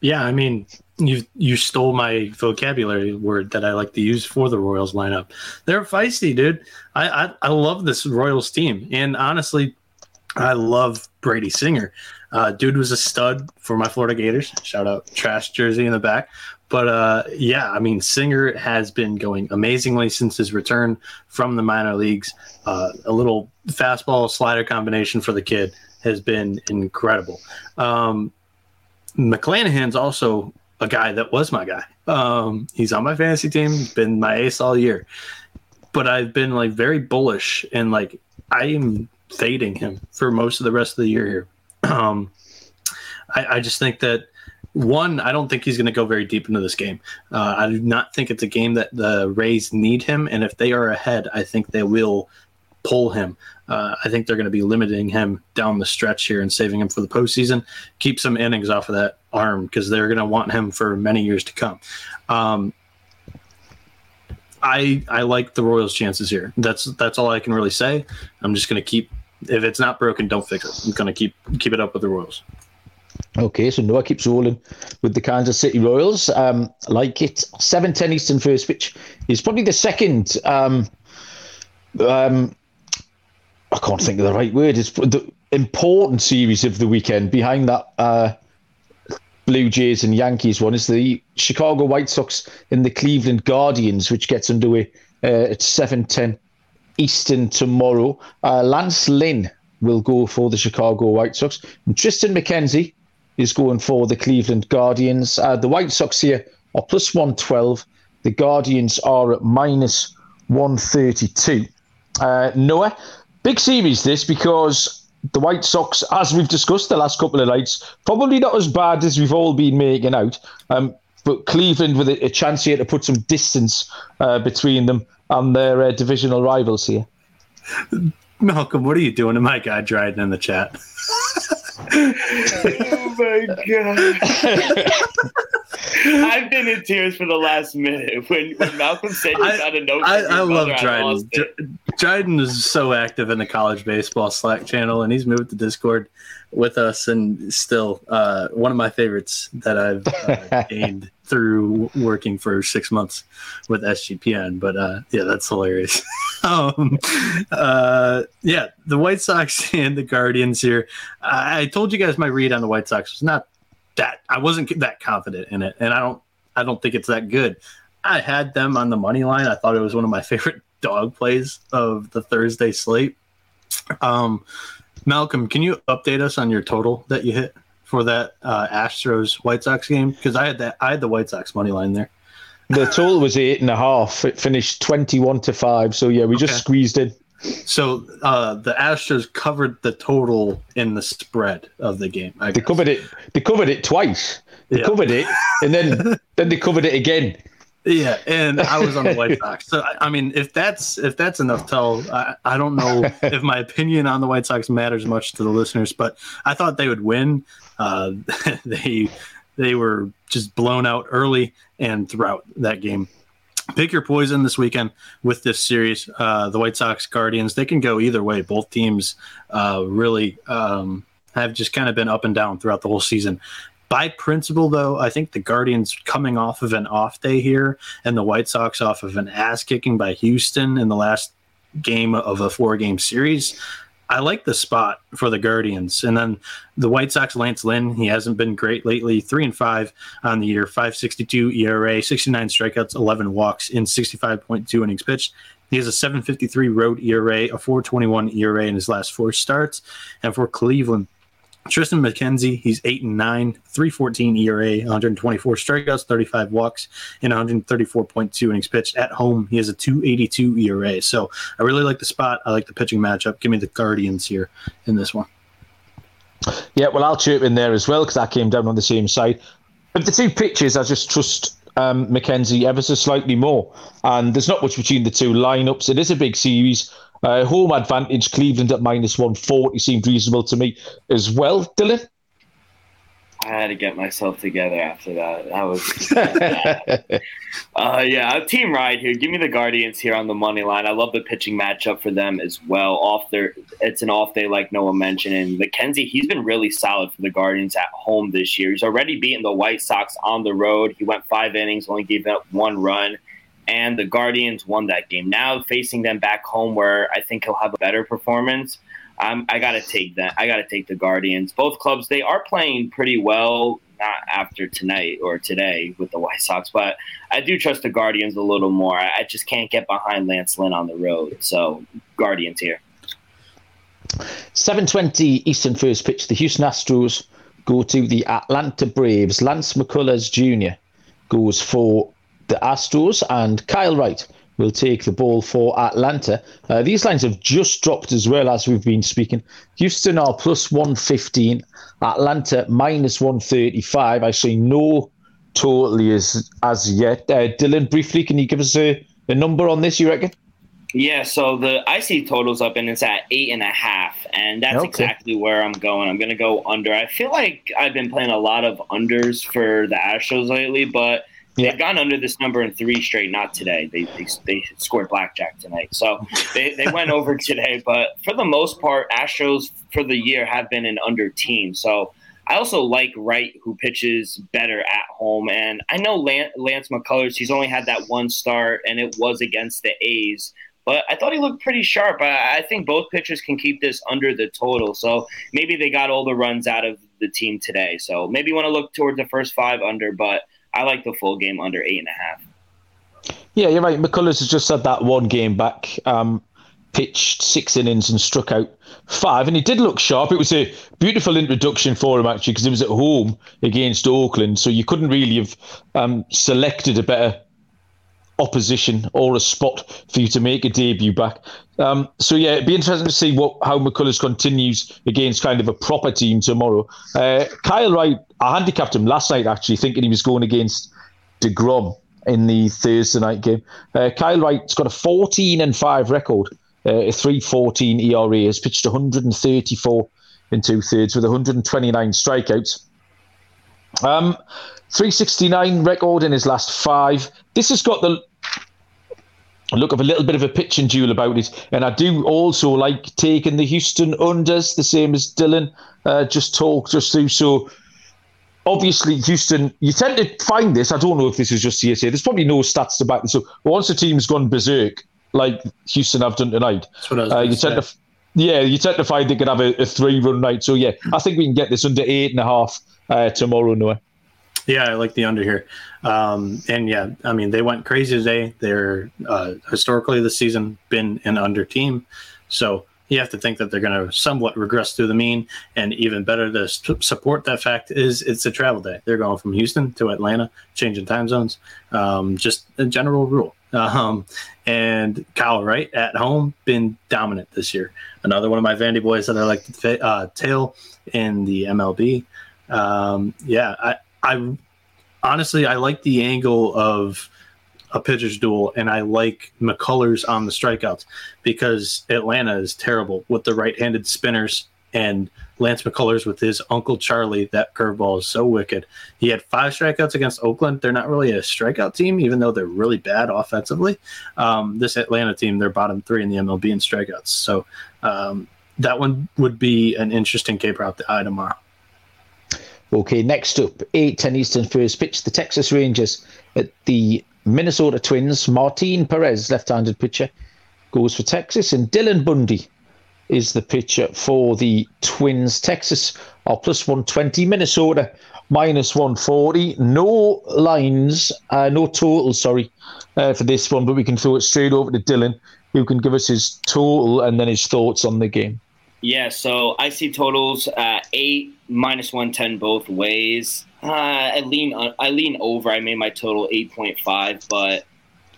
Yeah, I mean, you you stole my vocabulary word that I like to use for the Royals lineup. They're feisty, dude. I I, I love this Royals team, and honestly, I love Brady Singer. Uh, dude was a stud for my Florida Gators. Shout out Trash Jersey in the back. But, uh, yeah, I mean, Singer has been going amazingly since his return from the minor leagues. Uh, a little fastball slider combination for the kid has been incredible. Um, McClanahan's also a guy that was my guy. Um, he's on my fantasy team, been my ace all year. But I've been, like, very bullish, and, like, I am fading him for most of the rest of the year here. Um, I, I just think that, one, I don't think he's going to go very deep into this game. Uh, I do not think it's a game that the Rays need him, and if they are ahead, I think they will pull him. Uh, I think they're going to be limiting him down the stretch here and saving him for the postseason. Keep some innings off of that arm because they're going to want him for many years to come. Um, I I like the Royals' chances here. That's that's all I can really say. I'm just going to keep. If it's not broken, don't fix it. I'm going to keep keep it up with the Royals. Okay, so Noah keeps rolling with the Kansas City Royals. Um, I like it. seven ten Eastern first, which is probably the second. Um, um, I can't think of the right word. It's the important series of the weekend. Behind that uh, Blue Jays and Yankees one is the Chicago White Sox and the Cleveland Guardians, which gets underway uh, at seven ten Eastern tomorrow. Uh, Lance Lynn will go for the Chicago White Sox. And Tristan McKenzie is going for the Cleveland Guardians. Uh, the White Sox here are plus one twelve. The Guardians are at minus one thirty-two. Uh, Noah, big series this, because the White Sox, as we've discussed the last couple of nights, probably not as bad as we've all been making out. Um, but Cleveland with a, a chance here to put some distance uh, between them and their uh, divisional rivals here. Malcolm, what are you doing to my guy Dryden in the chat? Oh my God. I've been in tears for the last minute when, when Malcolm said he got a note. I, I love Dryden. Dryden is so active in the college baseball Slack channel, and he's moved to Discord with us, and still uh, one of my favorites that I've uh, gained through working for six months with S G P N. But uh, yeah, that's hilarious. um, uh, yeah, the White Sox and the Guardians here. I, I told you guys my read on the White Sox was not that I wasn't that confident in it, and I don't I don't think it's that good. I had them on the money line. I thought it was one of my favorite dog plays of the Thursday slate. Um, Malcolm, can you update us on your total that you hit for that uh, Astros White Sox game? Because I had that I had the White Sox money line there. The total was eight and a half. It finished twenty-one to five. So yeah, we okay. just squeezed in. So uh, the Astros covered the total in the spread of the game. I they guess. covered it. They covered it twice. They yeah. covered it, and then then they covered it again. Yeah, and I was on the White Sox. So I mean, if that's if that's enough tell, I, I don't know if my opinion on the White Sox matters much to the listeners, but I thought they would win. Uh, they they were just blown out early and throughout that game. Pick your poison this weekend with this series. Uh, the White Sox, Guardians, they can go either way. Both teams uh, really um, have just kind of been up and down throughout the whole season. By principle, though, I think the Guardians coming off of an off day here, and the White Sox off of an ass-kicking by Houston in the last game of a four-game series, I like the spot for the Guardians. And then the White Sox, Lance Lynn, he hasn't been great lately. Three and five on the year, five sixty-two E R A, sixty-nine strikeouts, eleven walks in sixty-five point two innings pitched. He has a seven fifty-three road E R A, a four twenty-one E R A in his last four starts. And for Cleveland, Tristan McKenzie, he's eight and nine, three fourteen E R A, one twenty-four strikeouts, thirty-five walks, and one thirty-four point two innings pitched. At home, he has a two eighty-two E R A. So I really like the spot. I like the pitching matchup. Give me the Guardians here in this one. Yeah, well, I'll chirp in there as well because I came down on the same side. But the two pitches, I just trust um, McKenzie ever so slightly more. And there's not much between the two lineups. It is a big series. Uh, home advantage, Cleveland at minus one forty seemed reasonable to me as well. Dylan? I had to get myself together after that. That was – uh, yeah, team ride here. Give me the Guardians here on the money line. I love the pitching matchup for them as well. Off their, it's an off day like Noah mentioned. And McKenzie, he's been really solid for the Guardians at home this year. He's already beaten the White Sox on the road. He went five innings, only gave up one run. And the Guardians won that game. Now facing them back home where I think he'll have a better performance. Um, I got to take that. I got to take the Guardians. Both clubs, they are playing pretty well, not after tonight or today with the White Sox, but I do trust the Guardians a little more. I, I just can't get behind Lance Lynn on the road. So Guardians here. seven twenty Eastern first pitch. The Houston Astros go to the Atlanta Braves. Lance McCullers Junior goes for the Astros, and Kyle Wright will take the ball for Atlanta. Uh, these lines have just dropped as well as we've been speaking. Houston are plus one fifteen, Atlanta minus one thirty-five. I see no totally as, as yet. Uh, Dylan, briefly, can you give us a, a number on this, you reckon? Yeah, so the I see totals up, and it's at eight and a half, and that's okay. Exactly where I'm going. I'm going to go under. I feel like I've been playing a lot of unders for the Astros lately, but yeah. They've gone under this number in three straight, not today. They they, they scored blackjack tonight. So they, they went over today. But for the most part, Astros for the year have been an under team. So I also like Wright, who pitches better at home. And I know Lance, Lance McCullers, he's only had that one start, and it was against the A's. But I thought he looked pretty sharp. I, I think both pitchers can keep this under the total. So maybe they got all the runs out of the team today. So maybe you want to look toward the first five under, but I like the full game under eight and a half. Yeah, you're right. McCullers has just had that one game back, um, pitched six innings and struck out five. And he did look sharp. It was a beautiful introduction for him, actually, because it was at home against Oakland. So you couldn't really have um, selected a better opposition or a spot for you to make a debut back. Um, so, yeah, it'd be interesting to see what how McCullers continues against kind of a proper team tomorrow. Uh, Kyle Wright, I handicapped him last night, actually, thinking he was going against DeGrom in the Thursday night game. Uh, Kyle Wright's got a fourteen and five record, uh, a three fourteen E R A, has pitched one thirty-four and two-thirds with one twenty-nine strikeouts. Um, three sixty-nine record in his last five. This has got the look of a little bit of a pitching duel about it, and I do also like taking the Houston unders, the same as Dylan uh, just talked us through. So obviously Houston, you tend to find this, I don't know if this is just C S A, there's probably no stats to back this up, but once a team's gone berserk like Houston have done tonight, that's what I was uh, you tend to, yeah, you tend to find they could have a, a three run night. So yeah, I think we can get this under eight and a half uh, tomorrow, Noah. Yeah, I like the under here. Um, and yeah, I mean, they went crazy today. They're uh, historically this season been an under team. So you have to think that they're going to somewhat regress through the mean. And even better to st- support that fact is it's a travel day. They're going from Houston to Atlanta, changing time zones. Um, just a general rule. Um, and Kyle Wright at home, been dominant this year. Another one of my Vandy boys that I like to fa- uh, tail in the M L B. Um, yeah, I, I honestly, I like the angle of a pitcher's duel, and I like McCullers on the strikeouts because Atlanta is terrible with the right-handed spinners, and Lance McCullers with his Uncle Charlie, that curveball is so wicked. He had five strikeouts against Oakland. They're not really a strikeout team, even though they're really bad offensively. Um, this Atlanta team, they're bottom three in the M L B in strikeouts. So um, that one would be an interesting K-prop to eye tomorrow. Okay, next up, eight ten Eastern first pitch, the Texas Rangers at the Minnesota Twins. Martin Perez, left-handed pitcher, goes for Texas, and Dylan Bundy is the pitcher for the Twins. Texas are plus one twenty, Minnesota minus one forty. No lines, uh, no total, sorry, uh, for this one, but we can throw it straight over to Dylan, who can give us his total and then his thoughts on the game. Yeah, so I see totals uh, eight minus one ten both ways. Uh, I lean I lean over. I made my total eight point five, but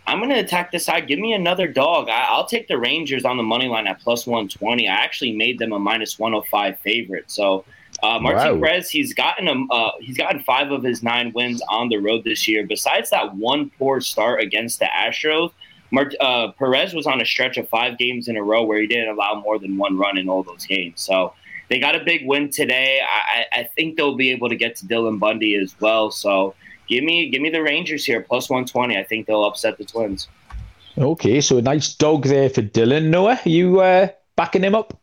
I'm gonna attack this side. Give me another dog. I, I'll take the Rangers on the money line at plus one twenty. I actually made them a minus one hundred five favorite. So uh, Martin wow. Perez, he's gotten a uh, he's gotten five of his nine wins on the road this year. Besides that one poor start against the Astros. Mart, uh, Perez was on a stretch of five games in a row where he didn't allow more than one run in all those games. So they got a big win today. I, I think they'll be able to get to Dylan Bundy as well. So give me give me the Rangers here, plus one twenty. I think they'll upset the Twins. Okay, so a nice dog there for Dylan. Noah, are you uh, backing him up?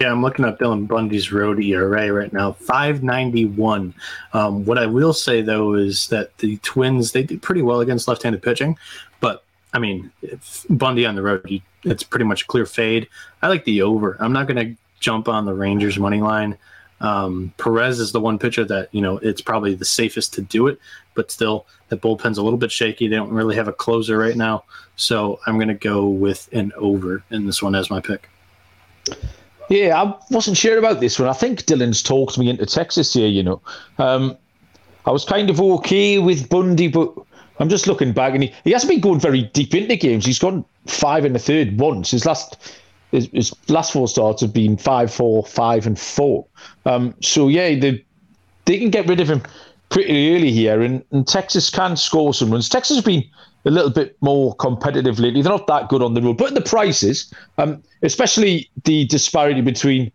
Yeah, I'm looking up Dylan Bundy's road E R A right now, five ninety-one. Um, what I will say, though, is that the Twins, they do pretty well against left-handed pitching. But, I mean, if Bundy on the road, it's pretty much clear fade. I like the over. I'm not going to jump on the Rangers' money line. Um, Perez is the one pitcher that, you know, it's probably the safest to do it. But still, the bullpen's a little bit shaky. They don't really have a closer right now. So I'm going to go with an over in this one as my pick. Yeah, I wasn't sure about this one. I think Dylan's talked me into Texas here, you know. Um, I was kind of okay with Bundy, but I'm just looking back, and he, he hasn't been going very deep into games. He's gone five and a third once. His last his, his last four starts have been five, four, five, and four. Um, so, yeah, they, they can get rid of him pretty early here, and, and Texas can score some runs. Texas has been a little bit more competitive lately. They're not that good on the road, but the prices, um, especially the disparity between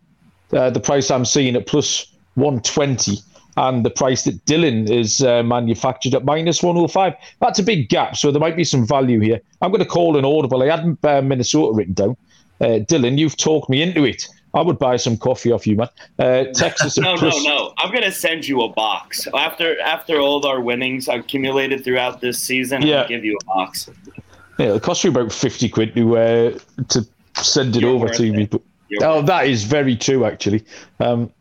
uh, the price I'm seeing at plus one twenty and the price that Dylan is uh, manufactured at minus one oh five. That's a big gap, so there might be some value here. I'm going to call an audible. I hadn't uh, Minnesota written down. Uh, Dylan, you've talked me into it. I would buy some coffee off you, man. Uh, Texas. no, no, no. I'm going to send you a box. After after all our winnings accumulated throughout this season, yeah. I'll give you a box. Yeah, it'll cost you about fifty quid to uh, to send it You're over to it. me. But, oh, that is very true, actually. Um,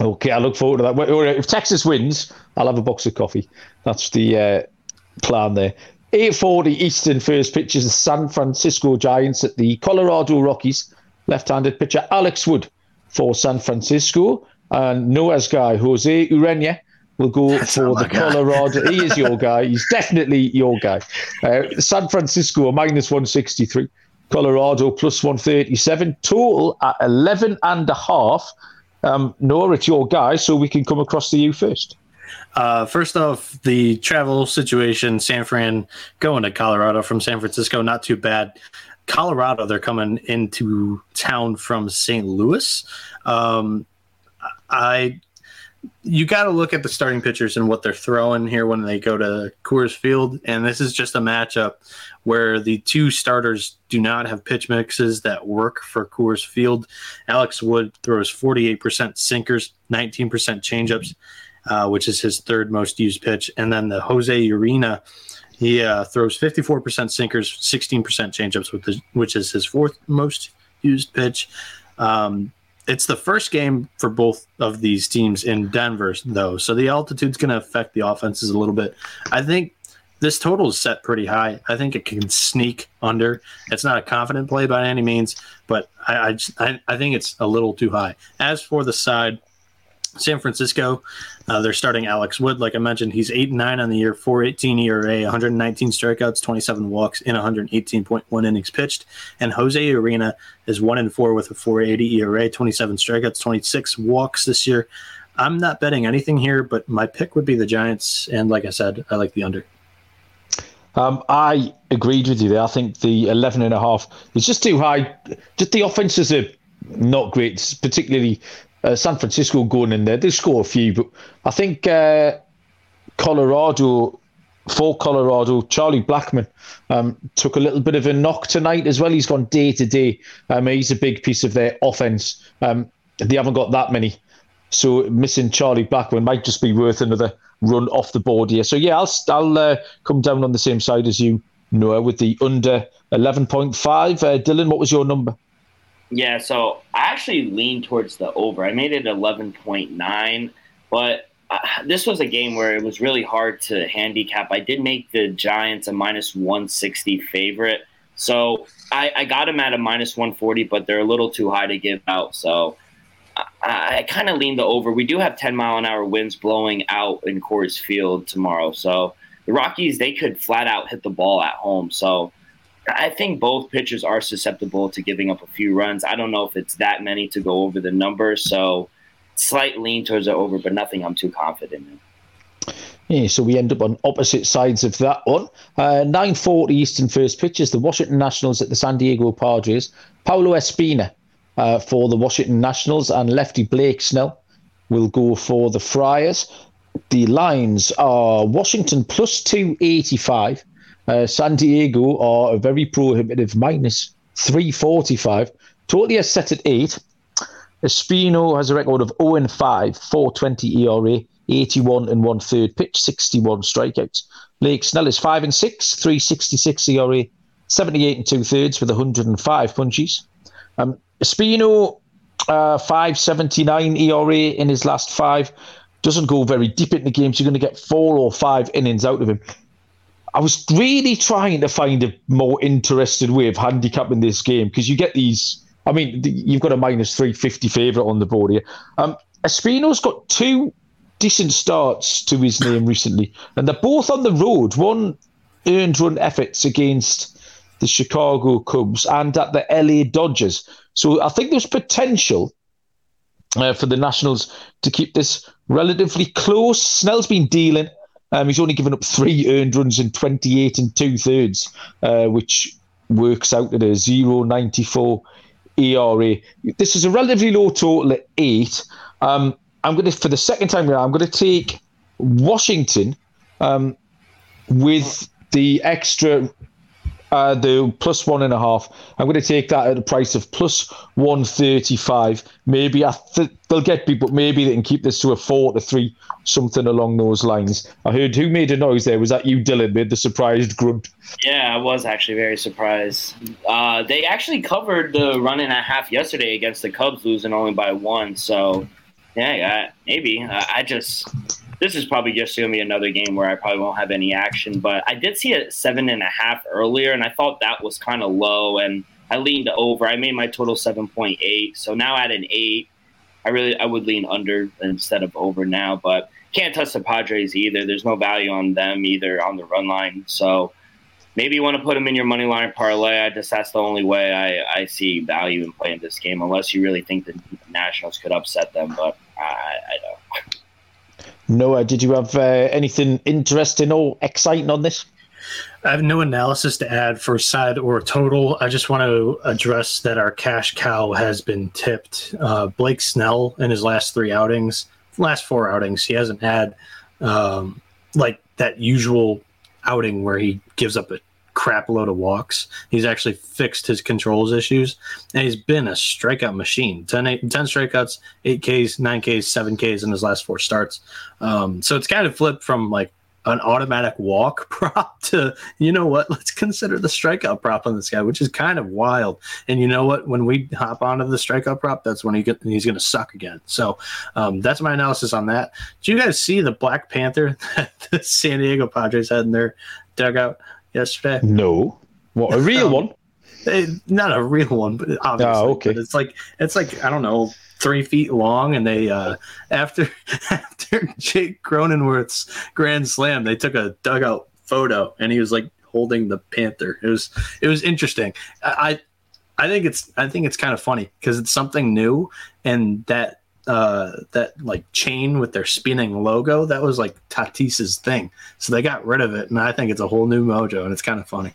okay, I look forward to that. If Texas wins, I'll have a box of coffee. That's the uh, plan there. eight forty Eastern, first pitch is the San Francisco Giants at the Colorado Rockies. Left-handed pitcher Alex Wood for San Francisco, and Noah's guy Jose Ureña will go That's for the Colorado. He is your guy. He's definitely your guy. Uh, San Francisco minus one sixty-three, Colorado plus one thirty-seven. Total at eleven and a half. Um, Noah, it's your guy, so we can come across to you first. Uh, first off, the travel situation. San Fran going to Colorado from San Francisco, not too bad. Colorado, they're coming into town from Saint Louis. Um, I, you got to look at the starting pitchers and what they're throwing here when they go to Coors Field. And this is just a matchup where the two starters do not have pitch mixes that work for Coors Field. Alex Wood throws forty-eight percent sinkers, nineteen percent changeups, uh, which is his third most used pitch. And then the Jose Ureña, He uh, throws fifty-four percent sinkers, sixteen percent changeups, with his, which is his fourth most used pitch. Um, it's the first game for both of these teams in Denver, though, so the altitude's going to affect the offenses a little bit. I think this total is set pretty high. I think it can sneak under. It's not a confident play by any means, but I, I, just, I, I think it's a little too high. As for the side, San Francisco, uh, they're starting Alex Wood. Like I mentioned, he's eight and nine on the year, four eighteen E R A, one nineteen strikeouts, twenty-seven walks, in one eighteen point one innings pitched. And Jose Ureña is one and four with a four eighty E R A, twenty-seven strikeouts, twenty-six walks this year. I'm not betting anything here, but my pick would be the Giants. And like I said, I like the under. Um, I agreed with you there. I think the eleven and a half is just too high. Just the offenses are not great, particularly. Uh, San Francisco going in there, they score a few, but I think uh, Colorado, for Colorado, Charlie Blackmon um, took a little bit of a knock tonight as well. He's gone day to day. Um, he's a big piece of their offense. Um, they haven't got that many, so missing Charlie Blackmon might just be worth another run off the board here. So yeah, I'll I'll uh, come down on the same side as you, Noah, with the under eleven point five. Uh, Dylan, what was your number? Yeah, so I actually leaned towards the over. I made it eleven point nine, but uh, this was a game where it was really hard to handicap. I did make the Giants a minus one sixty favorite, so I, I got them at a minus one forty, but they're a little too high to give out, so I, I kind of leaned the over. We do have ten-mile-an-hour winds blowing out in Coors Field tomorrow, so the Rockies, they could flat-out hit the ball at home, so I think both pitchers are susceptible to giving up a few runs. I don't know if it's that many to go over the number, so slight lean towards the over, but nothing I'm too confident in. Yeah, so we end up on opposite sides of that one. Uh, nine forty Eastern first pitch is the Washington Nationals at the San Diego Padres. Paolo Espina uh, for the Washington Nationals, and lefty Blake Snell will go for the Friars. The lines are Washington plus two eighty-five. Uh, San Diego are a very prohibitive minus three forty-five. Totally is set at eight. Espino has a record of oh and five, four twenty E R A, eighty-one and one-third pitch, sixty-one strikeouts. Blake Snell is five and six, three sixty-six E R A, seventy-eight and two-thirds with one hundred five punches. Um, Espino, uh, five seventy-nine E R A in his last five. Doesn't go very deep in the game, so you're going to get four or five innings out of him. I was really trying to find a more interesting way of handicapping this game, because you get these... I mean, you've got a minus three fifty favourite on the board here. Um, Espino's got two decent starts to his name recently, and they're both on the road. One earned run efforts against the Chicago Cubs and at the L A Dodgers. So I think there's potential uh, for the Nationals to keep this relatively close. Snell's been dealing. Um, he's only given up three earned runs in twenty-eight and two-thirds, uh, which works out at a zero point nine four E R A. This is a relatively low total at eight. Um, I'm going to, for the second time now, I'm going to take Washington um, with the extra, uh, the plus one and a half. I'm going to take that at a price of plus one thirty-five. Maybe I th- they'll get beat, but maybe they can keep this to a four to three, something along those lines. I heard who made a noise there. Was that you, Dylan? Made the surprised grunt. Yeah, I was actually very surprised. Uh, they actually covered the run and a half yesterday against the Cubs, losing only by one. So, yeah, maybe. Uh, I just – this is probably just going to be another game where I probably won't have any action. But I did see a seven and a half earlier, and I thought that was kind of low. And I leaned over. I made my total seven point eight. So now at an eight, I really I would lean under instead of over now. But can't touch the Padres either. There's no value on them either on the run line. So – maybe you want to put them in your money line parlay. I just that's the only way I, I see value in playing this game, unless you really think the Nationals could upset them. But I, I don't. Noah, did you have uh, anything interesting or exciting on this? I have no analysis to add for side or total. I just want to address that our cash cow has been tipped. Uh, Blake Snell in his last three outings, last four outings, he hasn't had um, like that usual outing where he gives up a crap load of walks. He's actually fixed his controls issues, and he's been a strikeout machine. ten, eight, ten strikeouts, eight Ks, nine Ks, seven Ks in his last four starts. Um, so it's kind of flipped from like an automatic walk prop to, you know what, let's consider the strikeout prop on this guy, which is kind of wild. And you know what, when we hop onto the strikeout prop, that's when he get, he's going to suck again. So um, that's my analysis on that. Do you guys see the Black Panther that the San Diego Padres had in their dugout yesterday? No. What, a real um, one? It, not a real one, but obviously. Oh, okay. But it's like, it's like, I don't know, three feet long, and they uh, after after Jake Cronenworth's grand slam, they took a dugout photo, and he was like holding the panther. It was it was interesting. I I think it's I think it's kind of funny because it's something new, and that uh, that like chain with their spinning logo, that was like Tatis's thing, so they got rid of it, and I think it's a whole new mojo, and it's kind of funny.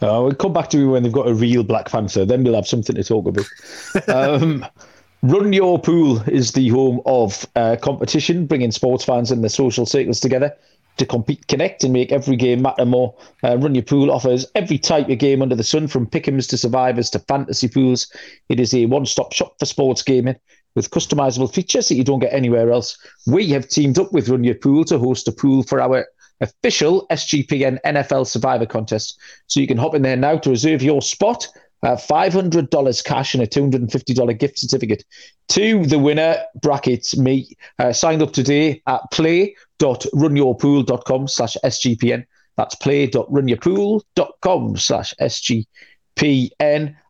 Uh, we'll come back to you when they've got a real Black Panther. Then we'll have something to talk about. Um, Run Your Pool is the home of uh, competition, bringing sports fans and their social circles together to compete, connect, and make every game matter more. Uh, Run Your Pool offers every type of game under the sun, from pick'ems to survivors to fantasy pools. It is a one-stop shop for sports gaming, with customizable features that you don't get anywhere else. We have teamed up with Run Your Pool to host a pool for our official S G P N N F L Survivor Contest. So you can hop in there now to reserve your spot, uh, five hundred dollars cash and a two hundred fifty dollars gift certificate to the winner, brackets me. Uh, sign up today at play.runyourpool.com slash SGPN. That's play.runyourpool.com slash SGPN.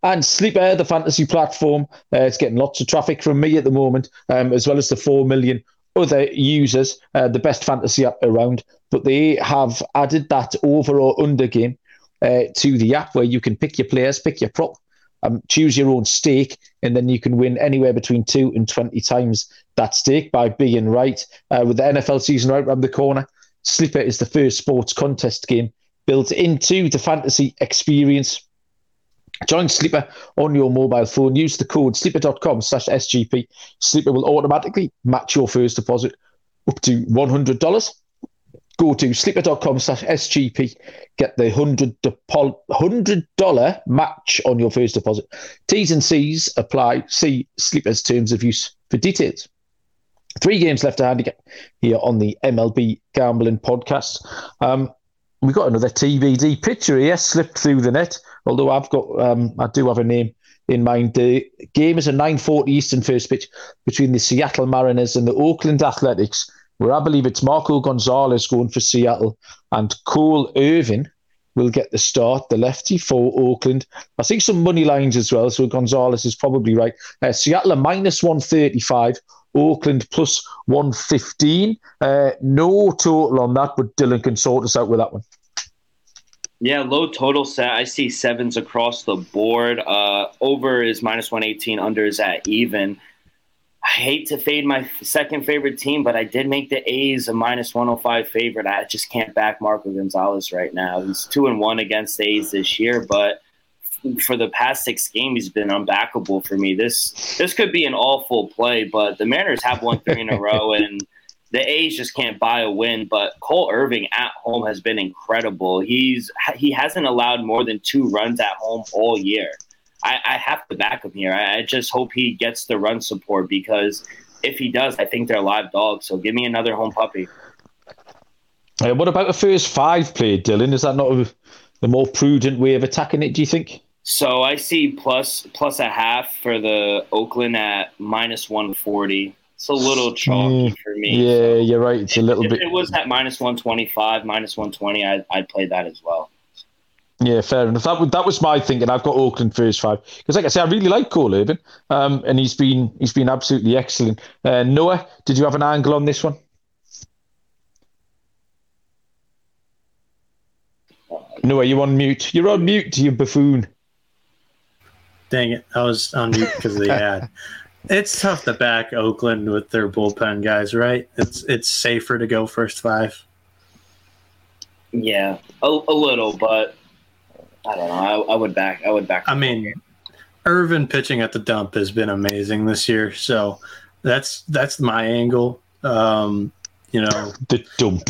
And Sleeper, the fantasy platform, uh, it's getting lots of traffic from me at the moment, um, as well as the four million other users, uh, the best fantasy app around. But they have added that over or under game uh, to the app, where you can pick your players, pick your prop, um, choose your own stake, and then you can win anywhere between two and twenty times that stake by being right. Uh, with the N F L season right around the corner, Sleeper is the first sports contest game built into the fantasy experience. Join Sleeper on your mobile phone. Use the code sleeper dot com slash S G P. Sleeper will automatically match your first deposit up to one hundred dollars. Go to sleeper dot com slash S G P. Get the one hundred dollars match on your first deposit. T's and C's apply. See Sleeper's terms of use for details. Three games left to handicap here on the M L B Gambling Podcast. Um, we've got another T B D pitcher here, slipped through the net. Although I've got, um, I do have a name in mind. The game is a nine forty Eastern first pitch between the Seattle Mariners and the Oakland Athletics, where I believe it's Marco Gonzalez going for Seattle and Cole Irvin will get the start, the lefty for Oakland. I think some money lines as well, so Gonzalez is probably right. Uh, Seattle are minus one thirty-five, Auckland plus one fifteen. Uh, no total on that, but Dylan can sort us out with that one. Yeah, low total set. I see sevens across the board. Uh, over is minus one eighteen. Under is at even. I hate to fade my second favorite team, but I did make the A's a minus one oh five favorite. I just can't back Marco Gonzalez right now. He's two and one against the A's this year, but for the past six games, he's been unbackable for me. This this could be an awful play, but the Mariners have won three in a row, and the A's just can't buy a win. But Cole Irvin at home has been incredible. He's He hasn't allowed more than two runs at home all year. I, I have to back him here. I, I just hope he gets the run support, because if he does, I think they're live dogs. So give me another home puppy. Hey, what about a first five play, Dylan? Is that not a, a more prudent way of attacking it, do you think? So I see plus plus a half for the Oakland at minus one forty. It's a little chalky mm, for me. Yeah, so you're right. It's a little if, bit. If it was at minus one twenty-five, minus one twenty, I'd, I'd play that as well. Yeah, fair enough. That, that was my thinking. I've got Oakland first five because, like I say, I really like Cole Irvin, um, and he's been he's been absolutely excellent. Uh, Noah, did you have an angle on this one? No, are you on mute? You're on mute, you buffoon. Dang it. I was on mute because of the ad. It's tough to back Oakland with their bullpen guys, right? It's it's safer to go first five. Yeah, a, a little, but I don't know. I, I would back. I would back. I mean, Irvin pitching at the dump has been amazing this year. So that's that's my angle. Um You know, the dump.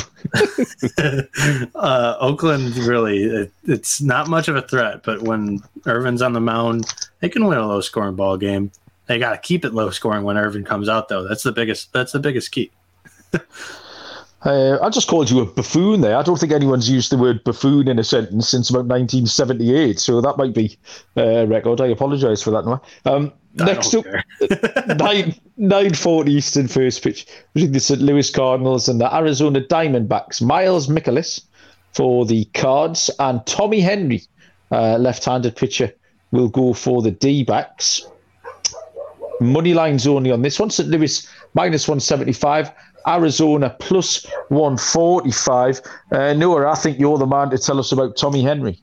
uh, Oakland really, it, it's not much of a threat, but when Irvin's on the mound, they can win a low scoring ball game. They got to keep it low scoring when Irvin comes out, though. That's the biggest, that's the biggest key. uh, I just called you a buffoon there. I don't think anyone's used the word buffoon in a sentence since about nineteen seventy-eight. So that might be a record. I apologize for that, Noah. Um, I Next up, nine nine forty Eastern first pitch between the Saint Louis Cardinals and the Arizona Diamondbacks. Miles Mikolas for the Cards and Tommy Henry, uh, left-handed pitcher, will go for the D-backs. Money lines only on this one. Saint Louis minus one seventy-five, Arizona plus one forty-five. Uh, Noah, I think you're the man to tell us about Tommy Henry.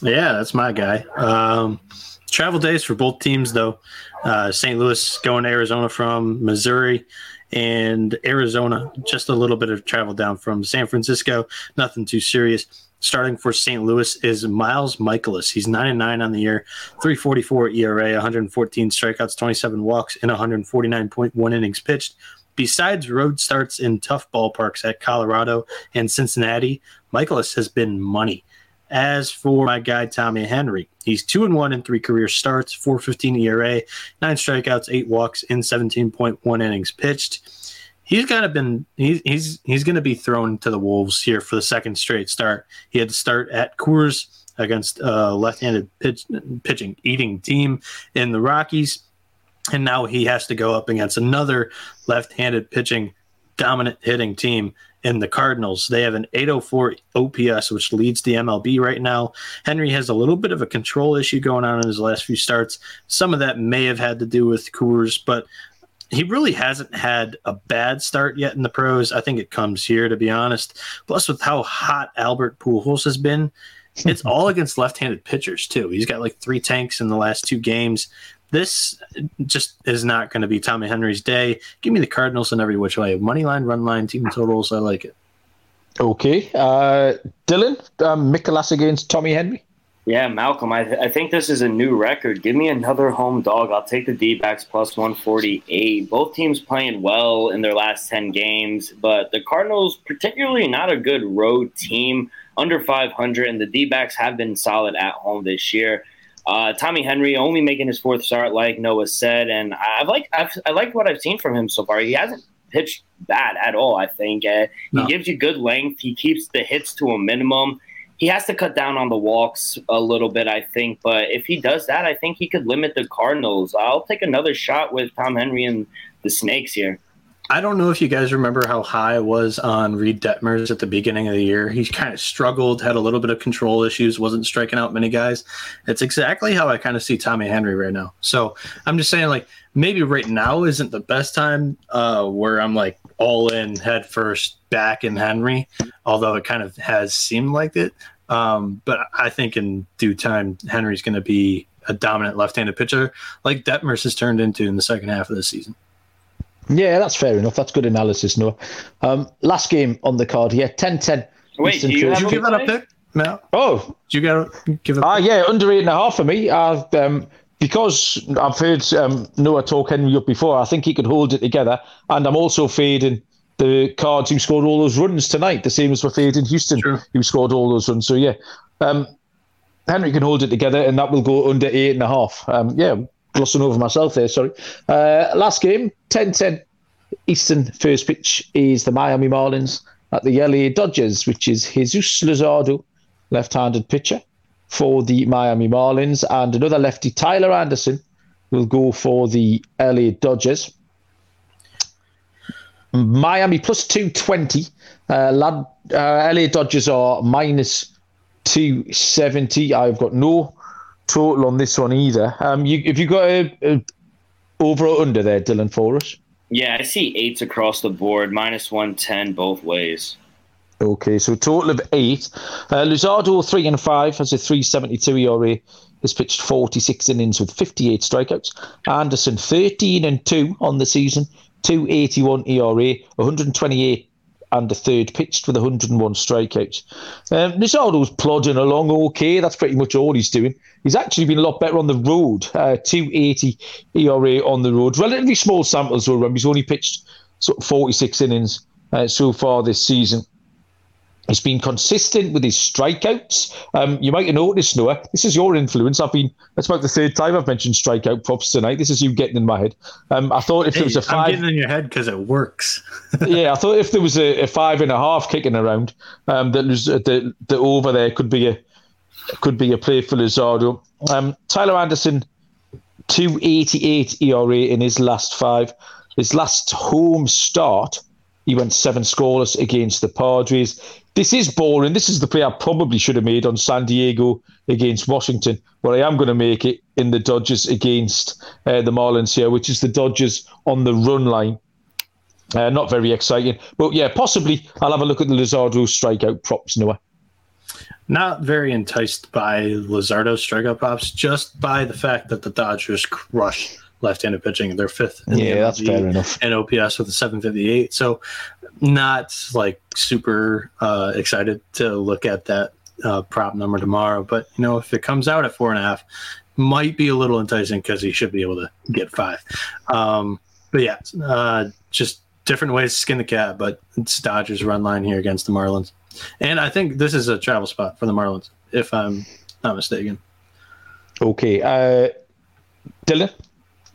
Yeah, that's my guy. Um Travel days for both teams, though. Uh, Saint Louis going to Arizona from Missouri, and Arizona just a little bit of travel down from San Francisco. Nothing too serious. Starting for Saint Louis is Miles Mikolas. He's nine and nine on the year, three forty-four E R A, one hundred fourteen strikeouts, twenty-seven walks, and one forty-nine point one innings pitched. Besides road starts in tough ballparks at Colorado and Cincinnati, Mikolas has been money. As for my guy, Tommy Henry, he's two and one in three career starts, four fifteen E R A, nine strikeouts, eight walks, in seventeen point one innings pitched. He's kind of been he's he's he's going to be thrown to the wolves here for the second straight start. He had to start at Coors against a left-handed pitch, pitching eating team in the Rockies, and now he has to go up against another left-handed pitching dominant hitting team in the Cardinals. They have an eight oh four O P S, which leads the M L B right now. Henry has a little bit of a control issue going on in his last few starts. Some of that may have had to do with Coors, but he really hasn't had a bad start yet in the pros. I think it comes here, to be honest. Plus, with how hot Albert Pujols has been, it's all against left-handed pitchers, too. He's got like three tanks in the last two games. This just is not going to be Tommy Henry's day. Give me the Cardinals in every which way. Money line, run line, team totals. I like it. Okay. Uh, Dylan, um, Mikolas against Tommy Henry? Yeah, Malcolm, I, th- I think this is a new record. Give me another home dog. I'll take the D-backs plus one forty-eight. Both teams playing well in their last ten games, but the Cardinals particularly not a good road team, under five hundred, and the D-backs have been solid at home this year. Uh, Tommy Henry only making his fourth start, like Noah said, and I've liked, I've, I like what I've seen from him so far. He hasn't pitched bad at all, I think. Uh, no. He gives you good length. He keeps the hits to a minimum. He has to cut down on the walks a little bit, I think. But if he does that, I think he could limit the Cardinals. I'll take another shot with Tom Henry and the Snakes here. I don't know if you guys remember how high I was on Reed Detmers at the beginning of the year. He kind of struggled, had a little bit of control issues, wasn't striking out many guys. It's exactly how I kind of see Tommy Henry right now. So I'm just saying, like, maybe right now isn't the best time uh, where I'm, like, all in, head first, back in Henry, although it kind of has seemed like it. Um, but I think in due time, Henry's going to be a dominant left-handed pitcher like Detmers has turned into in the second half of this season. Yeah, that's fair enough. That's good analysis, Noah. Um, last game on the card here, ten ten. Wait, do you, have did you give that a pick, Mel? Oh. Did you gotta give it a pick? Uh, yeah, under eight and a half for me. I've, um, because I've heard um, Noah talk Henry up before, I think he could hold it together. And I'm also fading the Cards who scored all those runs tonight, the same as we're fading Houston, sure, who scored all those runs. So, yeah, um, Henry can hold it together, and that will go under eight and a half. Um, yeah. Glossing over myself there, sorry. Uh, last game, ten ten Eastern first pitch is the Miami Marlins at the L A Dodgers, which is Jesús Luzardo, left-handed pitcher for the Miami Marlins. And another lefty, Tyler Anderson, will go for the L A Dodgers. Miami plus two twenty. Uh, lad, uh, L A Dodgers are minus two seventy. I've got no total on this one either. Um, you, have you got a, a over or under there, Dylan, for us? Yeah, I see eights across the board, minus one ten both ways. Okay, so total of eight. Uh, Luzardo, three and five, has a three seventy-two E R A, has pitched forty-six innings with fifty-eight strikeouts. Anderson, thirteen and two on the season, two eighty-one E R A, one twenty-eight and a third pitched with one hundred one strikeouts. Um, Luzardo's plodding along okay. That's pretty much all he's doing. He's actually been a lot better on the road. Uh, two eighty E R A on the road. Relatively small samples, though. He's only pitched sort of forty-six innings uh, so far this season. He's been consistent with his strikeouts. Um, you might have noticed, Noah, this is your influence. I've been, that's about the third time I've mentioned strikeout props tonight. This is you getting in my head. Um, I thought if hey, there was a five. I'm getting in your head because it works. Yeah, I thought if there was a, a five and a half kicking around, um, that the, the over there could be a could be a play for Luzardo. Um, Tyler Anderson, two eighty-eight E R A in his last five. His last home start, he went seven scoreless against the Padres. This is boring. This is the play I probably should have made on San Diego against Washington, but I am going to make it in the Dodgers against uh, the Marlins here, which is the Dodgers on the run line. Uh, not very exciting. But, yeah, possibly I'll have a look at the Luzardo strikeout props, Noah. Not very enticed by Luzardo's strikeout props, just by the fact that the Dodgers crushed left-handed pitching. They're fifth in yeah, the that's fair enough. And O P S with a seven fifty-eight. So not like super uh, excited to look at that uh, prop number tomorrow. But, you know, if it comes out at four and a half, might be a little enticing because he should be able to get five. Um, but, yeah, uh, just different ways to skin the cat. But it's Dodgers run line here against the Marlins. And I think this is a travel spot for the Marlins, if I'm not mistaken. Okay. Uh, Dylan?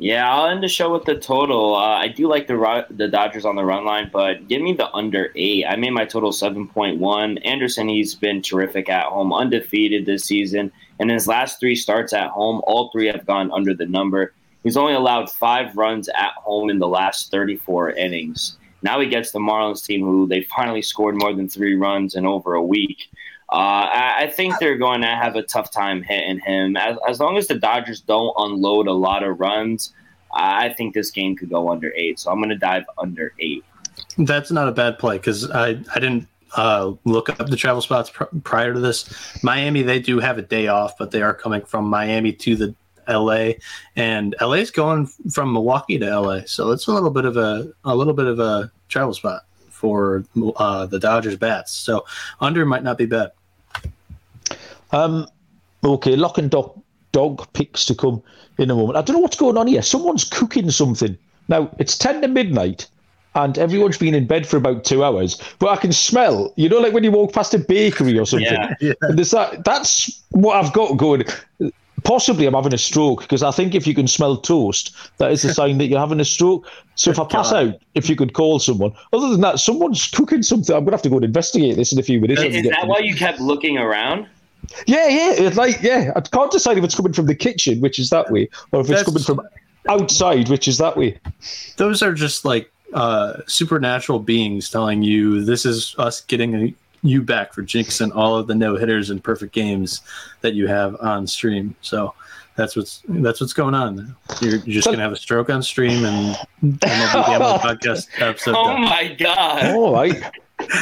Yeah, I'll end the show with the total. Uh, I do like the the Dodgers on the run line, but give me the under eight. I made my total seven point one. Anderson, he's been terrific at home, undefeated this season. And his last three starts at home, all three have gone under the number. He's only allowed five runs at home in the last thirty-four innings. Now he gets the Marlins team, who they finally scored more than three runs in over a week. Uh, I, I think they're going to have a tough time hitting him. As, as long as the Dodgers don't unload a lot of runs, I think this game could go under eight. So I'm going to dive under eight. That's not a bad play because I, I didn't uh, look up the travel spots pr- prior to this. Miami, they do have a day off, but they are coming from Miami to the L A, and L A's going from Milwaukee to L A. So it's a little bit of a a little bit of a travel spot for uh, the Dodgers bats. So under might not be bad. Um, Okay, lock and dog, dog picks to come in a moment. I don't know what's going on here. Someone's cooking something. Now, it's ten to midnight, and everyone's been in bed for about two hours, but I can smell, you know, like when you walk past a bakery or something. Yeah, yeah. And there's that, that's what I've got going. Possibly I'm having a stroke, because I think if you can smell toast, that is a sign that you're having a stroke. So if I pass out, if you could call someone. Other than that, someone's cooking something. I'm going to have to go and investigate this in a few minutes. Is that why you kept looking around? Yeah, yeah. It's like, yeah. I can't decide if it's coming from the kitchen, which is that way, or if it's That's, coming from outside, which is that way. Those are just like uh, supernatural beings telling you, this is us getting a, you back for jinxing all of the no hitters and perfect games that you have on stream. So that's what's that's what's going on. You're, you're just gonna have a stroke on stream, and, and that'll be the end of the podcast episode. Oh done. My god! All right.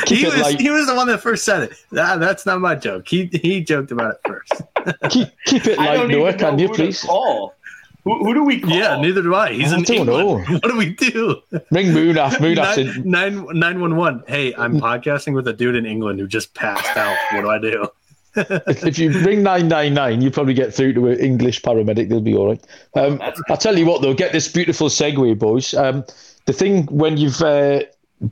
He was light. He was the one that first said it. Nah, that's not my joke. He he joked about it first. keep keep it light, Noah. Can you please? Call. Who, who do we call? Yeah, neither do I. He's I in don't know. What do we do? Ring Munaf. Munaf. nine one one. Hey, I'm podcasting with a dude in England who just passed out. What do I do? If you ring nine nine nine, you probably get through to an English paramedic. They'll be all right. Um, I'll tell you what, though. Get this beautiful segue, boys. Um, the thing when you've... Uh,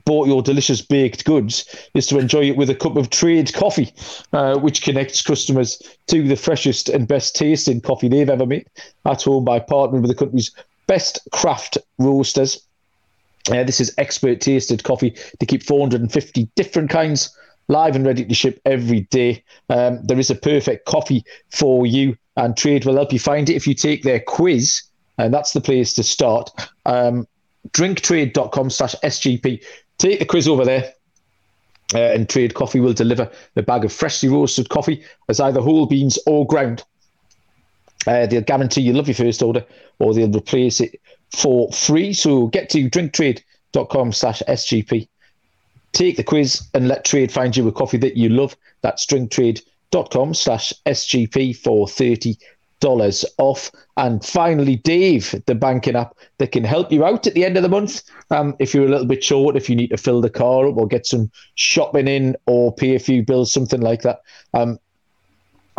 bought your delicious baked goods is to enjoy it with a cup of Trade Coffee, uh, which connects customers to the freshest and best tasting coffee they've ever made at home by partnering with the country's best craft roasters. Uh, this is expert tasted coffee to keep four hundred fifty different kinds live and ready to ship every day. Um, there is a perfect coffee for you, and Trade will help you find it if you take their quiz, and that's the place to start. Um, drinktrade.com slash SGP. Take the quiz over there, uh, and Trade Coffee will deliver a bag of freshly roasted coffee as either whole beans or ground. Uh, they'll guarantee you love your first order, or they'll replace it for free. So get to drinktrade.com slash SGP. Take the quiz and let Trade find you a coffee that you love. That's drinktrade.com slash SGP for thirty dollars off. And finally, Dave, the banking app that can help you out at the end of the month. Um, if you're a little bit short, if you need to fill the car up or get some shopping in or pay a few bills, something like that. Um,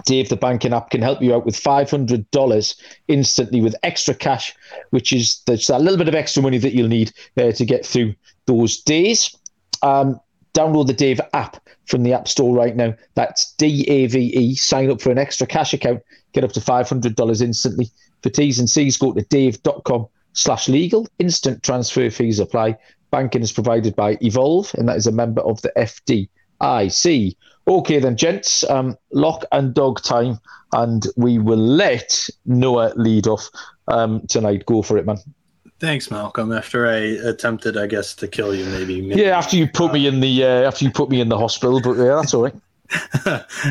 Dave, the banking app can help you out with five hundred dollars instantly with extra cash, which is the, that little bit of extra money that you'll need uh, to get through those days. Um, Download the Dave app from the App Store right now. That's D A V E. Sign up for an extra cash account. Get up to five hundred dollars instantly. For T's and C's, go to dave.com slash legal. Instant transfer fees apply. Banking is provided by Evolve, and that is a member of the F D I C. Okay then, gents. Um, lock and dog time, and we will let Noah lead off um, tonight. Go for it, man. Thanks, Malcolm. After I attempted, I guess, to kill you, maybe. maybe. Yeah, after you put me in the uh, after you put me in the hospital, but yeah, that's all right.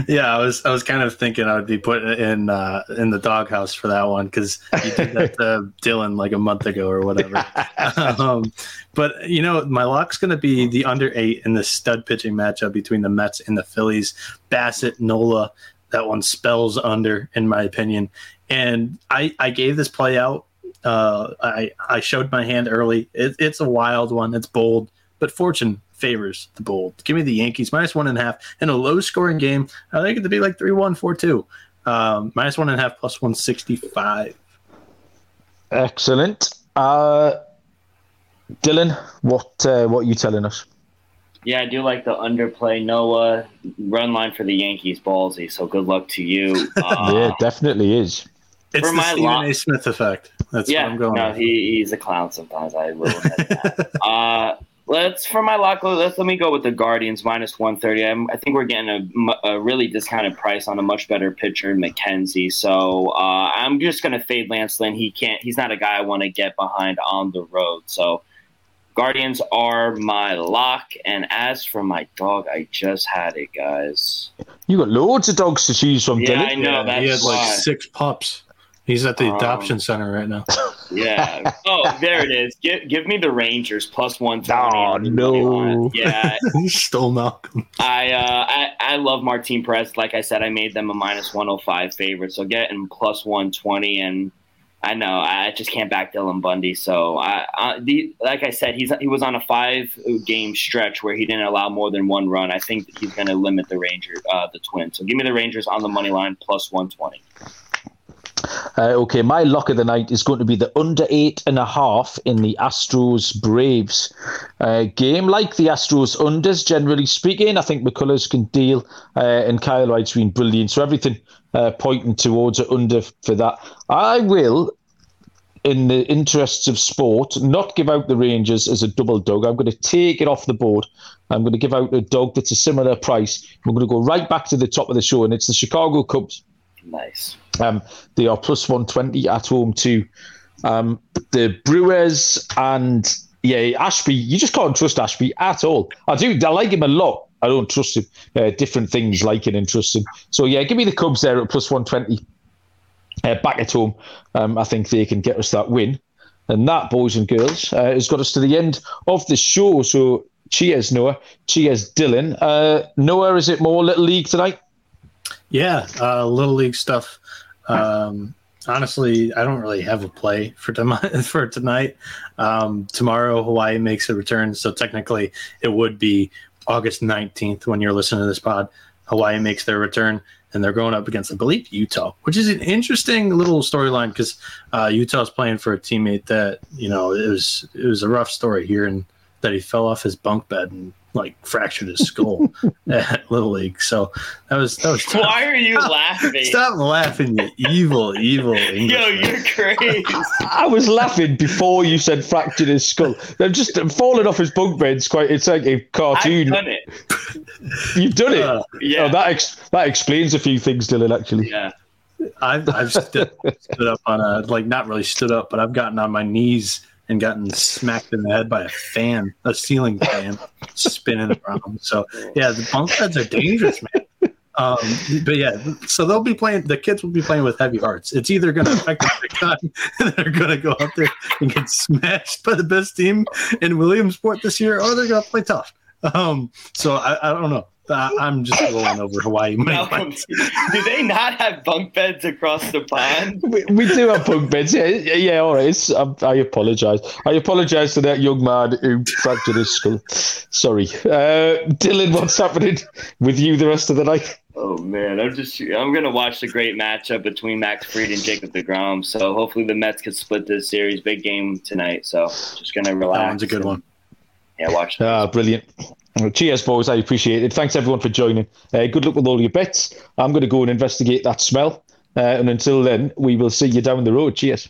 yeah, I was I was kind of thinking I would be put in uh, in the doghouse for that one, because you did that to Dylan like a month ago or whatever. um, but you know, my lock's going to be the under eight in the stud pitching matchup between the Mets and the Phillies. Bassett, Nola. That one spells under, in my opinion. And I I gave this play out. Uh, I, I showed my hand early. It, it's a wild one. It's bold, but fortune favors the bold. Give me the Yankees, minus one and a half, in a low-scoring game. I think it to be like three one, four two. Um, minus one and a half, plus one sixty-five. Excellent. Uh, Dylan, what, uh, what are you telling us? Yeah, I do like the underplay. Noah, run line for the Yankees, ballsy, so good luck to you. Uh, yeah, definitely is. It's for the my Stephen lock, A. Smith effect. That's yeah, what I'm going no, with. He, he's a clown sometimes. I will admit that. Uh, let's, for my lock, let's, let me go with the Guardians, minus one thirty. I'm, I think we're getting a, a really discounted price on a much better pitcher, McKenzie. So uh, I'm just going to fade Lance Lynn. He can't, he's not a guy I want to get behind on the road. So Guardians are my lock. And as for my dog, I just had it, guys. You got loads of dogs to choose from, yeah, Dylan. I know. That's he had like why. six pups. He's at the adoption um, center right now. Yeah. Oh, there it is. Give, give me the Rangers plus one twenty. Oh no. Yeah. You stole Malcolm. I uh, I I love Martin Perez. Like I said, I made them a minus one hundred five favorite. So getting plus one twenty, and I know I just can't back Dylan Bundy. So I, I the, like I said, he's he was on a five game stretch where he didn't allow more than one run. I think he's going to limit the Rangers, uh, the Twins. So give me the Rangers on the money line plus one twenty. Uh, okay, my lock of the night is going to be the under eight and a half in the Astros Braves uh, game. Like the Astros unders, generally speaking, I think McCullers can deal, uh, and Kyle Wright's been brilliant. So everything uh, pointing towards an under for that. I will, in the interests of sport, not give out the Rangers as a double dog. I'm going to take it off the board. I'm going to give out a dog that's a similar price. We're going to go right back to the top of the show, and it's the Chicago Cubs. Nice. Um, they are plus one twenty at home too. Um, the Brewers and, yeah, Ashby, you just can't trust Ashby at all. I do. I like him a lot. I don't trust him. Uh, different things liking and trusting. So, yeah, give me the Cubs there at plus one twenty. Uh, back at home, um, I think they can get us that win. And that, boys and girls, uh, has got us to the end of the show. So, cheers, Noah. Cheers, Dylan. Uh, Noah, is it more Little League tonight? Yeah, uh, Little League stuff. Um, honestly, I don't really have a play for, tom- for tonight. Um, tomorrow, Hawaii makes a return. So technically, it would be August nineteenth when you're listening to this pod. Hawaii makes their return, and they're going up against, I believe, Utah, which is an interesting little storyline because uh, Utah's playing for a teammate that, you know, it was it was a rough story here, and that he fell off his bunk bed and like fractured his skull at Little League. So that was that was tough. Why are you stop, laughing? Stop laughing, you evil, evil Englishman. Yo, you're crazy. I was laughing before you said fractured his skull. They're just falling off his bunk bed's quite. It's like a cartoon. I've done it. You've done it. Uh, yeah. Oh, that ex- that explains a few things, Dylan. Actually. Yeah. I've I've stood, stood up on a like not really stood up, but I've gotten on my knees and gotten smacked in the head by a fan, a ceiling fan, spinning around. So, yeah, the bunk beds are dangerous, man. Um, but, yeah, so they'll be playing – the kids will be playing with heavy hearts. It's either going to affect them big time and they're going to go out there and get smashed by the best team in Williamsport this year, or they're going to play tough. Um, so, I, I don't know. I, I'm just rolling over Hawaii. Malcolm, do they not have bunk beds across the pond? We, we do have bunk beds. Yeah, yeah. All right. It's, I, I apologize. I apologize to that young man who fractured his skull. Sorry, uh, Dylan. What's happening with you the rest of the night? Oh man, I'm just I'm gonna watch the great matchup between Max Fried and Jacob DeGrom. So hopefully the Mets can split this series. Big game tonight. So just gonna relax. That one's a good one. Yeah, watch. Ah, brilliant. Cheers, boys. I appreciate it. Thanks, everyone, for joining. Uh, good luck with all your bets. I'm going to go and investigate that smell. Uh, and until then, we will see you down the road. Cheers.